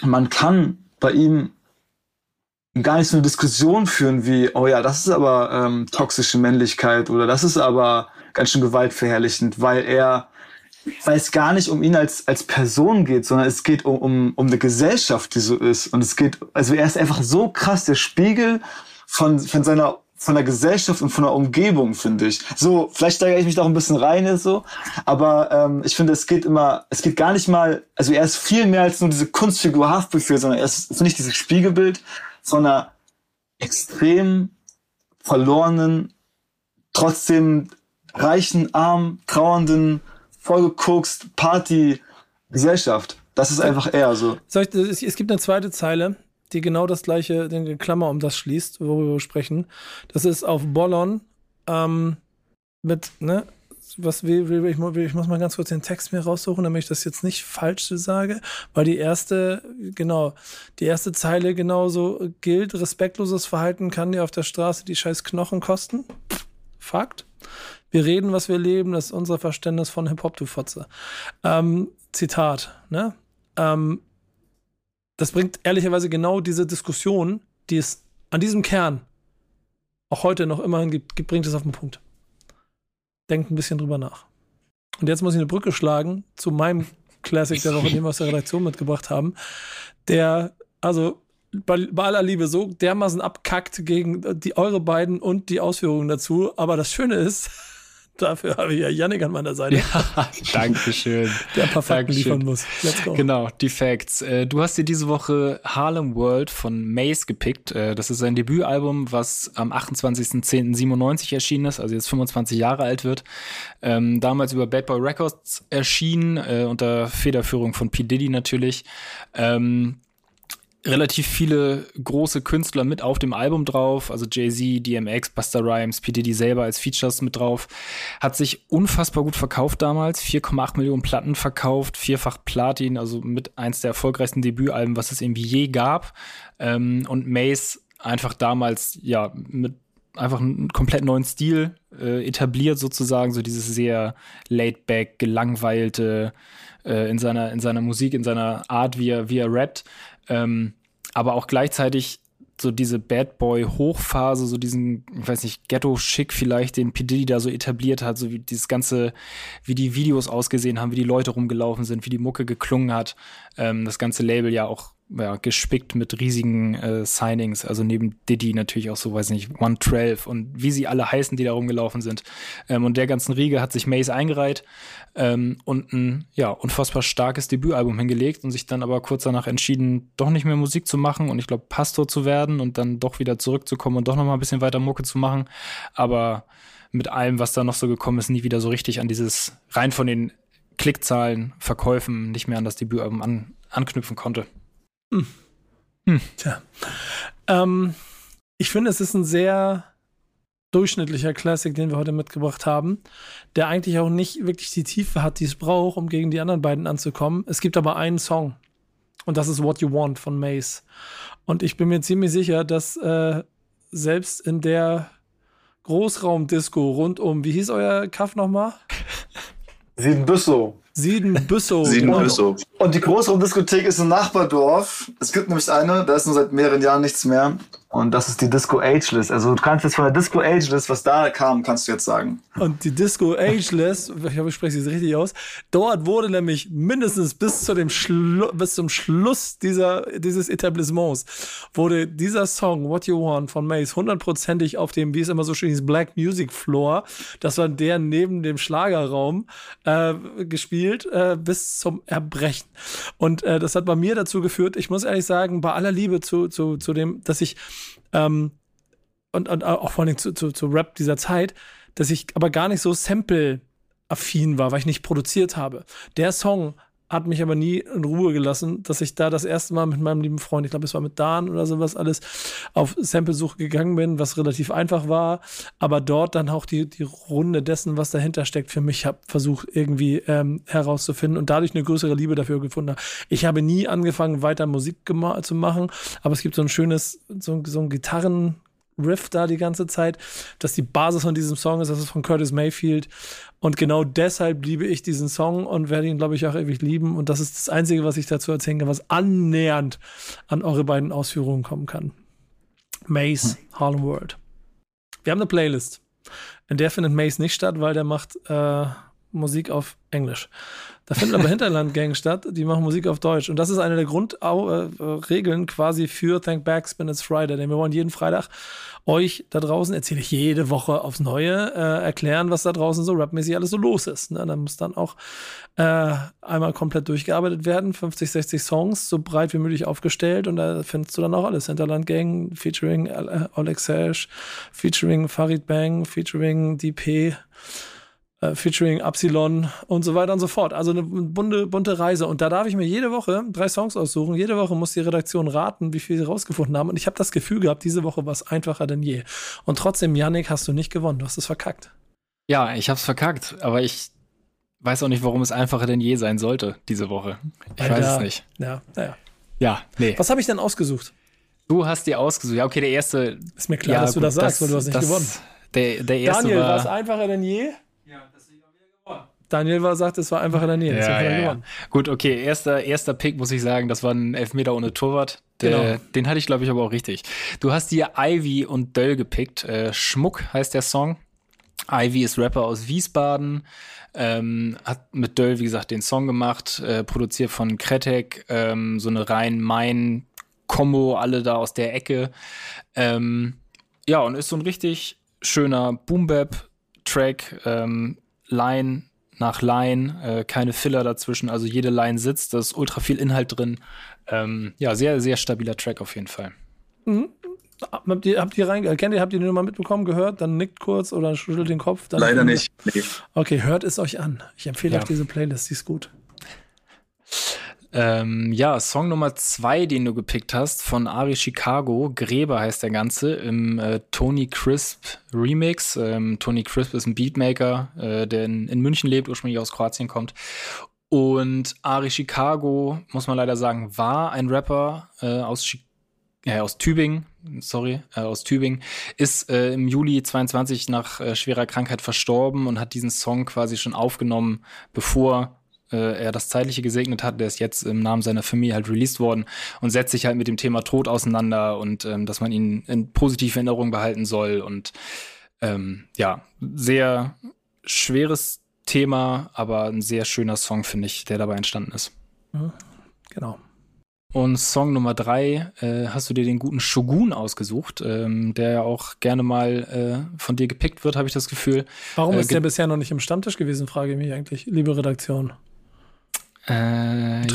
man kann bei ihm gar nicht so eine Diskussion führen wie, oh ja, das ist aber toxische Männlichkeit oder das ist aber ganz schön gewaltverherrlichend, weil es gar nicht um ihn als Person geht, sondern es geht um eine Gesellschaft, die so ist. Und es geht, also er ist einfach so krass der Spiegel von der Gesellschaft und von der Umgebung, finde ich. So, vielleicht steigere ich mich da auch ein bisschen rein jetzt so, aber ich finde, es geht gar nicht mal, also er ist viel mehr als nur diese Kunstfigur Haftbefehl, sondern er ist, finde ich, dieses Spiegelbild von einer extrem verlorenen, trotzdem reichen, armen, trauernden, vollgekokst Party-Gesellschaft. Das ist einfach eher so. Es gibt eine zweite Zeile, die genau das gleiche, den Klammer um das schließt, worüber wir sprechen. Das ist auf Bollon mit, ne, ich muss mal ganz kurz den Text mir raussuchen, damit ich das jetzt nicht falsch sage, weil die erste Zeile genauso gilt. Respektloses Verhalten kann dir auf der Straße die scheiß Knochen kosten. Fakt. Wir reden, was wir leben, das ist unser Verständnis von Hip-Hop, du Fotze. Zitat, ne? Das bringt ehrlicherweise genau diese Diskussion, die es an diesem Kern auch heute noch immerhin gibt, bringt es auf den Punkt. Denkt ein bisschen drüber nach. Und jetzt muss ich eine Brücke schlagen zu meinem Classic der Woche, den wir aus der Redaktion mitgebracht haben, der, also bei aller Liebe, so dermaßen abkackt gegen eure beiden und die Ausführungen dazu. Aber das Schöne ist, dafür habe ich ja Yannick an meiner Seite. Ja, Dankeschön. Der ein paar Fakten liefern muss. Let's go. Genau, die Facts. Du hast dir diese Woche Harlem World von Mase gepickt. Das ist sein Debütalbum, was am 28.10.97 erschienen ist, also jetzt 25 Jahre alt wird. Damals über Bad Boy Records erschienen, unter Federführung von P. Diddy natürlich. Relativ viele große Künstler mit auf dem Album drauf, also Jay-Z, DMX, Busta Rhymes, P. Diddy selber als Features mit drauf. Hat sich unfassbar gut verkauft damals, 4,8 Millionen Platten verkauft, 4-fach Platin, also mit eins der erfolgreichsten Debütalben, was es irgendwie je gab. Und Mase einfach damals, ja, mit einfach einen komplett neuen Stil etabliert sozusagen, so dieses sehr laid-back, gelangweilte in seiner Musik, in seiner Art, wie er rappt. Aber auch gleichzeitig so diese Bad Boy Hochphase, so diesen, ich weiß nicht, Ghetto-Schick vielleicht, den P. Diddy da so etabliert hat, so wie dieses ganze, wie die Videos ausgesehen haben, wie die Leute rumgelaufen sind, wie die Mucke geklungen hat. Das ganze Label ja auch gespickt mit riesigen Signings, also neben Diddy natürlich auch so, weiß nicht, 112 und wie sie alle heißen, die da rumgelaufen sind. Und der ganzen Riege hat sich Mase eingereiht und ein unfassbar starkes Debütalbum hingelegt und sich dann aber kurz danach entschieden, doch nicht mehr Musik zu machen und ich glaube Pastor zu werden und dann doch wieder zurückzukommen und doch nochmal ein bisschen weiter Mucke zu machen. Aber mit allem, was da noch so gekommen ist, nie wieder so richtig an dieses, rein von den Klickzahlen, Verkäufen, nicht mehr an das Debütalbum anknüpfen konnte. Tja. Ich finde, es ist ein sehr durchschnittlicher Classic, den wir heute mitgebracht haben, der eigentlich auch nicht wirklich die Tiefe hat, die es braucht, um gegen die anderen beiden anzukommen. Es gibt aber einen Song und das ist What You Want von Mase. Und ich bin mir ziemlich sicher, dass selbst in der Großraumdisco rund um, wie hieß euer Kaff nochmal? Siedenbüssow. Siedenbüssow. Und die Großraumdiskothek ist ein Nachbardorf. Es gibt nämlich eine, da ist nur seit mehreren Jahren nichts mehr. Und das ist die Disco Ageless. Also du kannst jetzt von der Disco Ageless, was da kam, kannst du jetzt sagen. Und die Disco Ageless, ich hoffe, ich spreche es richtig aus, dort wurde nämlich mindestens bis zum Schluss dieses Etablissements wurde dieser Song What You Want von Mase hundertprozentig auf dem, wie es immer so schön hieß, Black Music Floor, das war der neben dem Schlagerraum gespielt, bis zum Erbrechen. Und das hat bei mir dazu geführt, ich muss ehrlich sagen, bei aller Liebe zu dem, dass ich und auch vor allem zu Rap dieser Zeit, dass ich aber gar nicht so Sample-affin war, weil ich nicht produziert habe. Der Song hat mich aber nie in Ruhe gelassen, dass ich da das erste Mal mit meinem lieben Freund, ich glaube, es war mit Dan oder sowas alles, auf Samplesuche gegangen bin, was relativ einfach war, aber dort dann auch die Runde dessen, was dahinter steckt, für mich habe versucht, irgendwie herauszufinden und dadurch eine größere Liebe dafür gefunden habe. Ich habe nie angefangen, weiter Musik zu machen, aber es gibt so ein schönes, so ein Gitarrenriff da die ganze Zeit, dass die Basis von diesem Song ist, das ist von Curtis Mayfield. Und genau deshalb liebe ich diesen Song und werde ihn, glaube ich, auch ewig lieben. Und das ist das Einzige, was ich dazu erzählen kann, was annähernd an eure beiden Ausführungen kommen kann. Mase, Harlem World. Wir haben eine Playlist. In der findet Mase nicht statt, weil der macht Musik auf Englisch. Da findet aber Hinterland Gang statt, die machen Musik auf Deutsch. Und das ist eine der Grundregeln quasi für Thank Backspin It's Friday. Denn wir wollen jeden Freitag euch da draußen, erzähle ich jede Woche aufs Neue, erklären, was da draußen so rapmäßig alles so los ist. Ne? Da muss dann auch einmal komplett durchgearbeitet werden. 50, 60 Songs, so breit wie möglich aufgestellt. Und da findest du dann auch alles. Hinterland Gang, featuring Alex Hash, featuring Farid Bang, featuring DP, featuring Upsilon und so weiter und so fort. Also eine bunte Reise. Und da darf ich mir jede Woche 3 Songs aussuchen. Jede Woche muss die Redaktion raten, wie viel sie rausgefunden haben. Und ich habe das Gefühl gehabt, diese Woche war es einfacher denn je. Und trotzdem, Yannick, hast du nicht gewonnen. Du hast es verkackt. Ja, ich habe es verkackt. Aber ich weiß auch nicht, warum es einfacher denn je sein sollte, diese Woche. Ich weiß es nicht. Ja, naja. Ja, nee. Was habe ich denn ausgesucht? Du hast dir ausgesucht. Ja, okay, der erste. Ist mir klar, dass du das sagst, weil du hast nicht gewonnen. Der erste Daniel, war es einfacher denn je? Daniel sagt, es war einfacher in der Nähe. Ja. Gut, okay, erster Pick, muss ich sagen, das war ein Elfmeter ohne Torwart. Genau. Den hatte ich, glaube ich, aber auch richtig. Du hast hier Ivy und Döll gepickt. Schmuck heißt der Song. Ivy ist Rapper aus Wiesbaden, hat mit Döll, wie gesagt, den Song gemacht, produziert von Kretek, so eine Rhein-Main-Kombo, alle da aus der Ecke. Und ist so ein richtig schöner Boom-Bap-Track, Line nach Line, keine Filler dazwischen, also jede Line sitzt, da ist ultra viel Inhalt drin. Sehr, sehr stabiler Track auf jeden Fall. Mhm. Habt ihr die Nummer mitbekommen, gehört? Dann nickt kurz oder schüttelt den Kopf. Dann leider nicht. Nee. Okay, hört es euch an. Ich empfehle euch diese Playlist, die ist gut. Song Nummer 2, den du gepickt hast, von Ari Chicago, Gräber heißt der Ganze, im Tony Crisp Remix. Tony Crisp ist ein Beatmaker, der in München lebt, ursprünglich aus Kroatien kommt. Und Ari Chicago, muss man leider sagen, war ein Rapper aus Tübingen, ist im Juli 22 nach schwerer Krankheit verstorben und hat diesen Song quasi schon aufgenommen, bevor er das Zeitliche gesegnet hat, der ist jetzt im Namen seiner Familie halt released worden und setzt sich halt mit dem Thema Tod auseinander und dass man ihn in positive Erinnerung behalten soll und ja, sehr schweres Thema, aber ein sehr schöner Song, finde ich, der dabei entstanden ist. Mhm. Genau. Und Song Nummer 3 hast du dir den guten Shogun ausgesucht, der ja auch gerne mal von dir gepickt wird, habe ich das Gefühl. Warum ist der bisher noch nicht im Stammtisch gewesen, frage ich mich eigentlich, liebe Redaktion. Ja,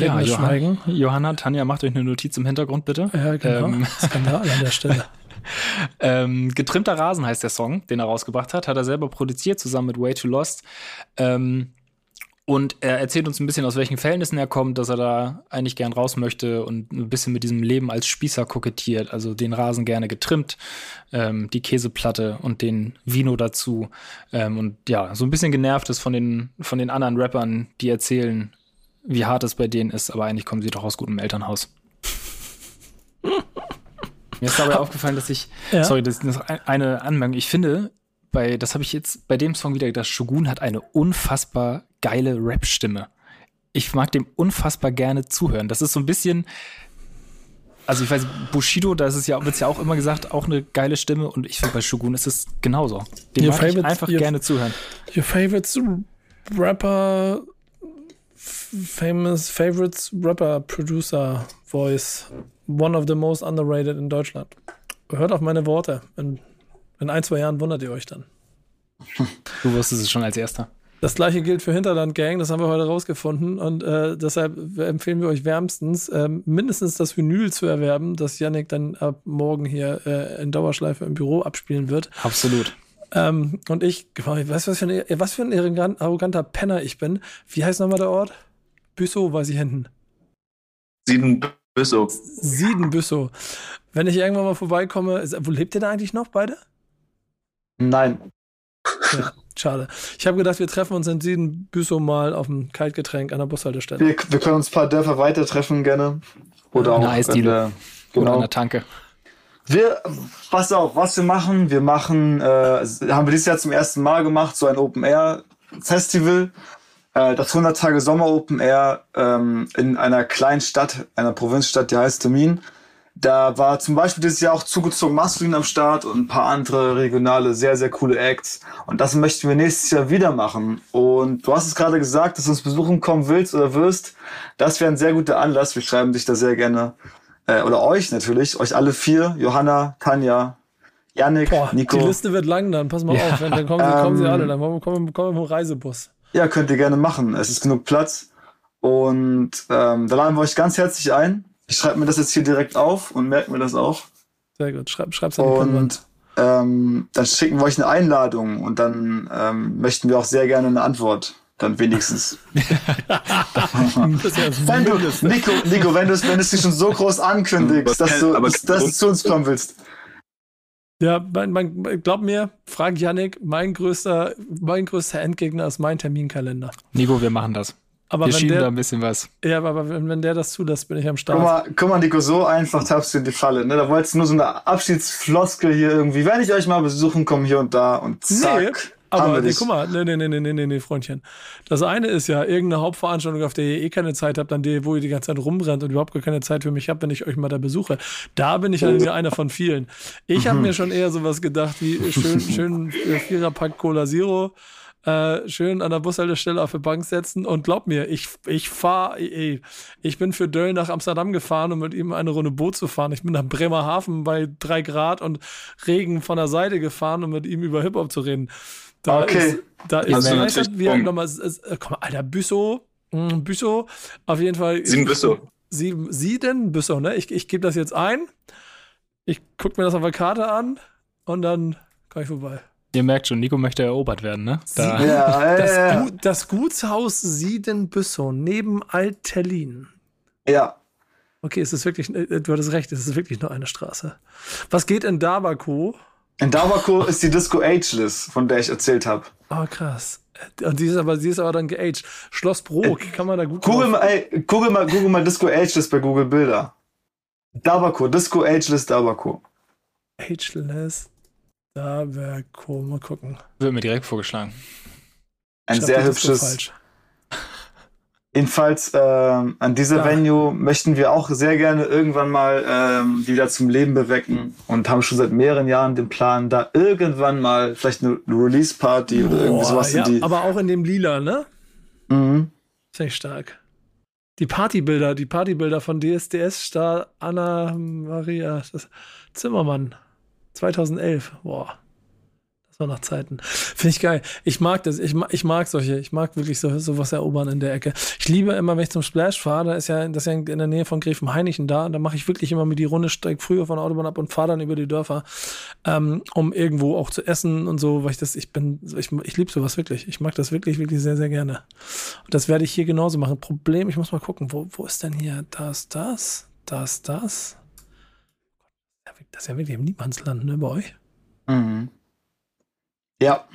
Johanna, Tanja, macht euch eine Notiz im Hintergrund, bitte. Ja, genau. Skandal an der Stelle. Getrimmter Rasen heißt der Song, den er rausgebracht hat. Hat er selber produziert, zusammen mit Way Too Lost. Und er erzählt uns ein bisschen, aus welchen Verhältnissen er kommt, dass er da eigentlich gern raus möchte und ein bisschen mit diesem Leben als Spießer kokettiert. Also den Rasen gerne getrimmt, die Käseplatte und den Vino dazu. Und ja, so ein bisschen genervt ist von den anderen Rappern, die erzählen, wie hart es bei denen ist. Aber eigentlich kommen sie doch aus gutem Elternhaus. Mir ist dabei aufgefallen, dass ich, sorry, das ist eine Anmerkung. Ich finde, das habe ich jetzt bei dem Song wieder gedacht, Shogun hat eine unfassbar geile Rap-Stimme. Ich mag dem unfassbar gerne zuhören. Das ist so ein bisschen, also ich weiß, Bushido, da wird es ja auch immer gesagt, auch eine geile Stimme. Und ich finde, bei Shogun ist es genauso. Dem mag ich einfach gerne zuhören. Your favorites Rapper, famous favorites Rapper, Producer, Voice. One of the most underrated in Deutschland. Hört auf meine Worte. In 1-2 Jahren wundert ihr euch dann. Du wusstest es schon als Erster. Das gleiche gilt für Hinterland Gang, das haben wir heute rausgefunden und deshalb empfehlen wir euch wärmstens, mindestens das Vinyl zu erwerben, das Yannick dann ab morgen hier in Dauerschleife im Büro abspielen wird. Absolut. Und ich weiß, was für ein arroganter Penner ich bin. Wie heißt nochmal der Ort? Büssow, weiß ich hinten. Siedenbüssow. Wenn ich irgendwann mal vorbeikomme, wo lebt ihr da eigentlich noch, beide? Nein. Ja, schade. Ich habe gedacht, wir treffen uns in Siedenbüssow mal auf einem Kaltgetränk an der Bushaltestelle. Wir können uns ein paar Dörfer weiter treffen gerne. Oder auch Eisdiele. Genau. Oder an der Tanke. Pass auf, was wir machen. Wir machen, haben wir dieses Jahr zum ersten Mal gemacht, so ein Open-Air-Festival. Das 100 Tage Sommer Open Air in einer kleinen Stadt, einer Provinzstadt, die heißt Termin. Da war zum Beispiel dieses Jahr auch Zugezogen Maskulin am Start und ein paar andere regionale, sehr, sehr coole Acts. Und das möchten wir nächstes Jahr wieder machen. Und du hast es gerade gesagt, dass du uns besuchen kommen willst oder wirst. Das wäre ein sehr guter Anlass. Wir schreiben dich da sehr gerne, oder euch natürlich, euch alle vier, Johanna, Tanja, Yannick, Nico. Die Liste wird lang dann, pass mal auf, dann kommen sie alle, dann kommen wir im Reisebus. Ja, könnt ihr gerne machen. Es ist genug Platz. Und da laden wir euch ganz herzlich ein. Ich schreibe mir das jetzt hier direkt auf und merke mir das auch. Sehr gut, schreib's an die Pinwand. Und dann schicken wir euch eine Einladung und dann möchten wir auch sehr gerne eine Antwort. Dann wenigstens. Nico, wenn du es dir schon so groß ankündigst, dass du zu uns kommen willst. Ja, glaub mir, frag Yannick, mein größter Endgegner ist mein Terminkalender. Nico, wir machen das. Aber wir schieben da ein bisschen was. Ja, aber wenn der das zulässt, bin ich am Start. Guck mal, Nico, so einfach tappst du in die Falle. Ne? Da wolltest du nur so eine Abschiedsfloskel hier irgendwie. Wenn ich euch mal besuchen komme, hier und da und zack. Nee, aber guck mal, nee, Freundchen. Das eine ist ja irgendeine Hauptveranstaltung, auf der ihr eh keine Zeit habt, an der wo ihr die ganze Zeit rumrennt und überhaupt gar keine Zeit für mich habt, wenn ich euch mal da besuche. Da bin ich halt einer von vielen. Ich habe mir schon eher sowas gedacht wie schön Viererpack Cola Zero. Schön an der Bushaltestelle auf die Bank setzen und glaub mir, ich bin für Döll nach Amsterdam gefahren, um mit ihm eine Runde Boot zu fahren. Ich bin nach Bremerhaven bei 3 Grad und Regen von der Seite gefahren, um mit ihm über Hip-Hop zu reden. Komm, Alter, Büssow, auf jeden Fall. Siedenbüssow, ne? Ich gebe das jetzt ein, ich gucke mir das auf der Karte an und dann komme ich vorbei. Ihr merkt schon, Nico möchte erobert werden, ne? Das Gutshaus Siedenbüssow neben Alt-Tellin. Ja. Okay, es ist wirklich, du hattest recht, es ist wirklich nur eine Straße. Was geht in Dabaco? In Dabaco ist die Disco Ageless, von der ich erzählt habe. Oh, krass. Und sie ist aber dann geaged. Schloss Brook, kann man da gut Google mal Disco Ageless bei Google Bilder. Dabaco, Disco Ageless Dabaco. Ageless. Da wäre cool, mal gucken. Wird mir direkt vorgeschlagen. Ein sehr hübsches. Jedenfalls an dieser Venue möchten wir auch sehr gerne irgendwann mal die wieder zum Leben bewecken und haben schon seit mehreren Jahren den Plan, da irgendwann mal vielleicht eine Release-Party oder irgendwie sowas. Ja, in die aber auch in dem Lila, ne? Mhm. Ist echt stark. Die Partybilder von DSDS-Star Anna Maria Zimmermann 2011. Boah. Nach Zeiten. Finde ich geil. Ich mag das. Ich mag wirklich sowas erobern in der Ecke. Ich liebe immer, wenn ich zum Splash fahre, das ist ja in der Nähe von Gräfenhainichen da, und da mache ich wirklich immer mit die Runde, steige früher von der Autobahn ab und fahre dann über die Dörfer, um irgendwo auch zu essen und so, weil ich liebe sowas wirklich. Ich mag das wirklich, wirklich sehr, sehr gerne. Und das werde ich hier genauso machen. Problem, ich muss mal gucken, wo ist denn hier das? Das ist ja wirklich im Niemandsland, ne, bei euch? Mhm. Ja.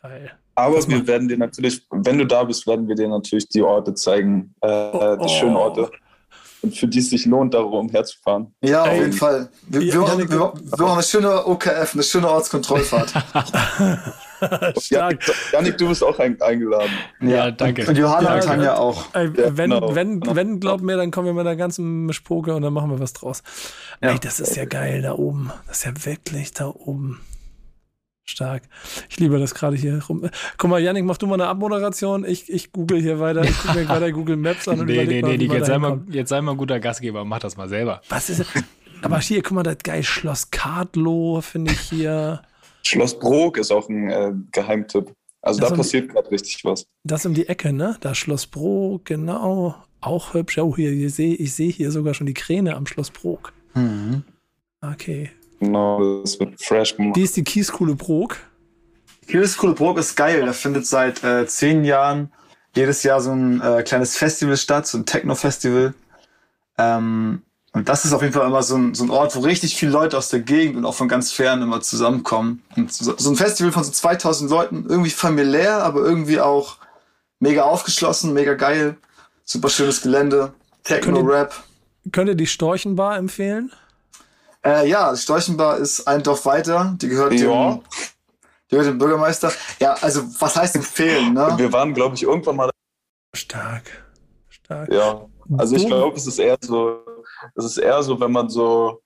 Geil. Aber wir werden dir natürlich, wenn du da bist, werden wir dir natürlich die Orte zeigen, die schönen Orte, und für die es sich lohnt, darüber umherzufahren. Ja, auf jeden Fall. Wir machen eine schöne OKF, eine schöne Ortskontrollfahrt. Stark. Janik, du bist auch eingeladen. Ja, danke. Und Johanna kann ja auch. Wenn, glaub mir, dann kommen wir mit der ganzen Mischpoke und dann machen wir was draus. Ja. Ey, das ist ja geil da oben. Das ist ja wirklich da oben. Stark. Ich liebe das gerade hier rum. Guck mal, Jannik, mach du mal eine Abmoderation. Ich google hier weiter. Ich gucke mir weiter Google Maps an und jetzt sei mal ein guter Gastgeber und mach das mal selber. Was ist das? Aber hier, guck mal, das geil. Schloss Kadlow finde ich hier. Schloss Brok ist auch ein Geheimtipp. Also das da passiert gerade richtig was. Das um die Ecke, ne? Da Schloss Brok, genau. Auch hübsch. Oh, hier, ich sehe hier sogar schon die Kräne am Schloss Brok. Mhm. Okay. Genau, das wird fresh gemacht. Die ist die Kieskuhle Brok. Die Kieskuhle Brok ist geil. Da findet seit 10 Jahren jedes Jahr so ein kleines Festival statt, so ein Techno-Festival. Und das ist auf jeden Fall immer so ein Ort, wo richtig viele Leute aus der Gegend und auch von ganz fern immer zusammenkommen. Und so ein Festival von so 2000 Leuten, irgendwie familiär, aber irgendwie auch mega aufgeschlossen, mega geil. Super schönes Gelände, Techno-Rap. Könnt ihr die Storchenbar empfehlen? Ja, Storchenbar ist ein Dorf weiter. Die gehört dem Bürgermeister. Ja, also was heißt empfehlen? Ne? Wir waren, glaube ich, irgendwann mal... Stark. Ja, also ich glaube, es ist eher so, wenn man so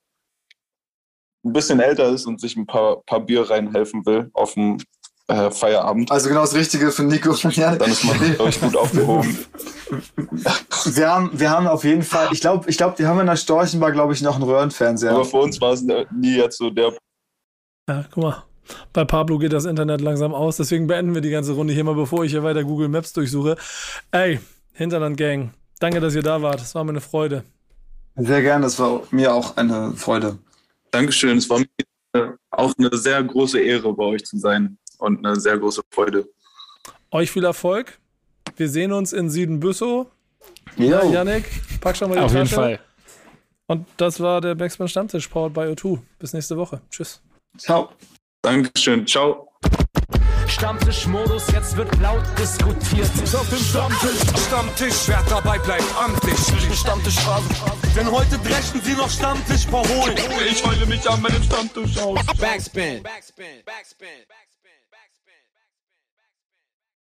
ein bisschen älter ist und sich ein paar Bier reinhelfen will auf dem Feierabend. Also genau das Richtige für Nico. Ja. Dann ist man, glaube ich, gut aufgehoben. Wir haben auf jeden Fall, ich glaube, die haben in der Storchenbar, glaube ich, noch einen Röhrenfernseher. Aber für uns war es nie jetzt so der... Ja, guck mal. Bei Pablo geht das Internet langsam aus, deswegen beenden wir die ganze Runde hier mal, bevor ich hier weiter Google Maps durchsuche. Ey, Hinterland Gang, danke, dass ihr da wart. Das war mir eine Freude. Sehr gerne, das war mir auch eine Freude. Dankeschön, es war mir auch eine sehr große Ehre, bei euch zu sein. Und eine sehr große Freude. Euch viel Erfolg. Wir sehen uns in Siedenbüssow. Ja, Jannik, pack schon mal die Tasche. Auf jeden Fall. Und das war der Backspin-Stammtisch, powered by O2. Bis nächste Woche. Tschüss. Ciao. Dankeschön. Ciao. Stammtischmodus, jetzt wird laut diskutiert. Ist auf dem Stammtisch, wer dabei bleibt, amtlich. Zwischen Stammtischphasen. Denn heute brechen sie noch Stammtisch verholen. Ich heule mich an meinem Stammtisch aus. Backspin.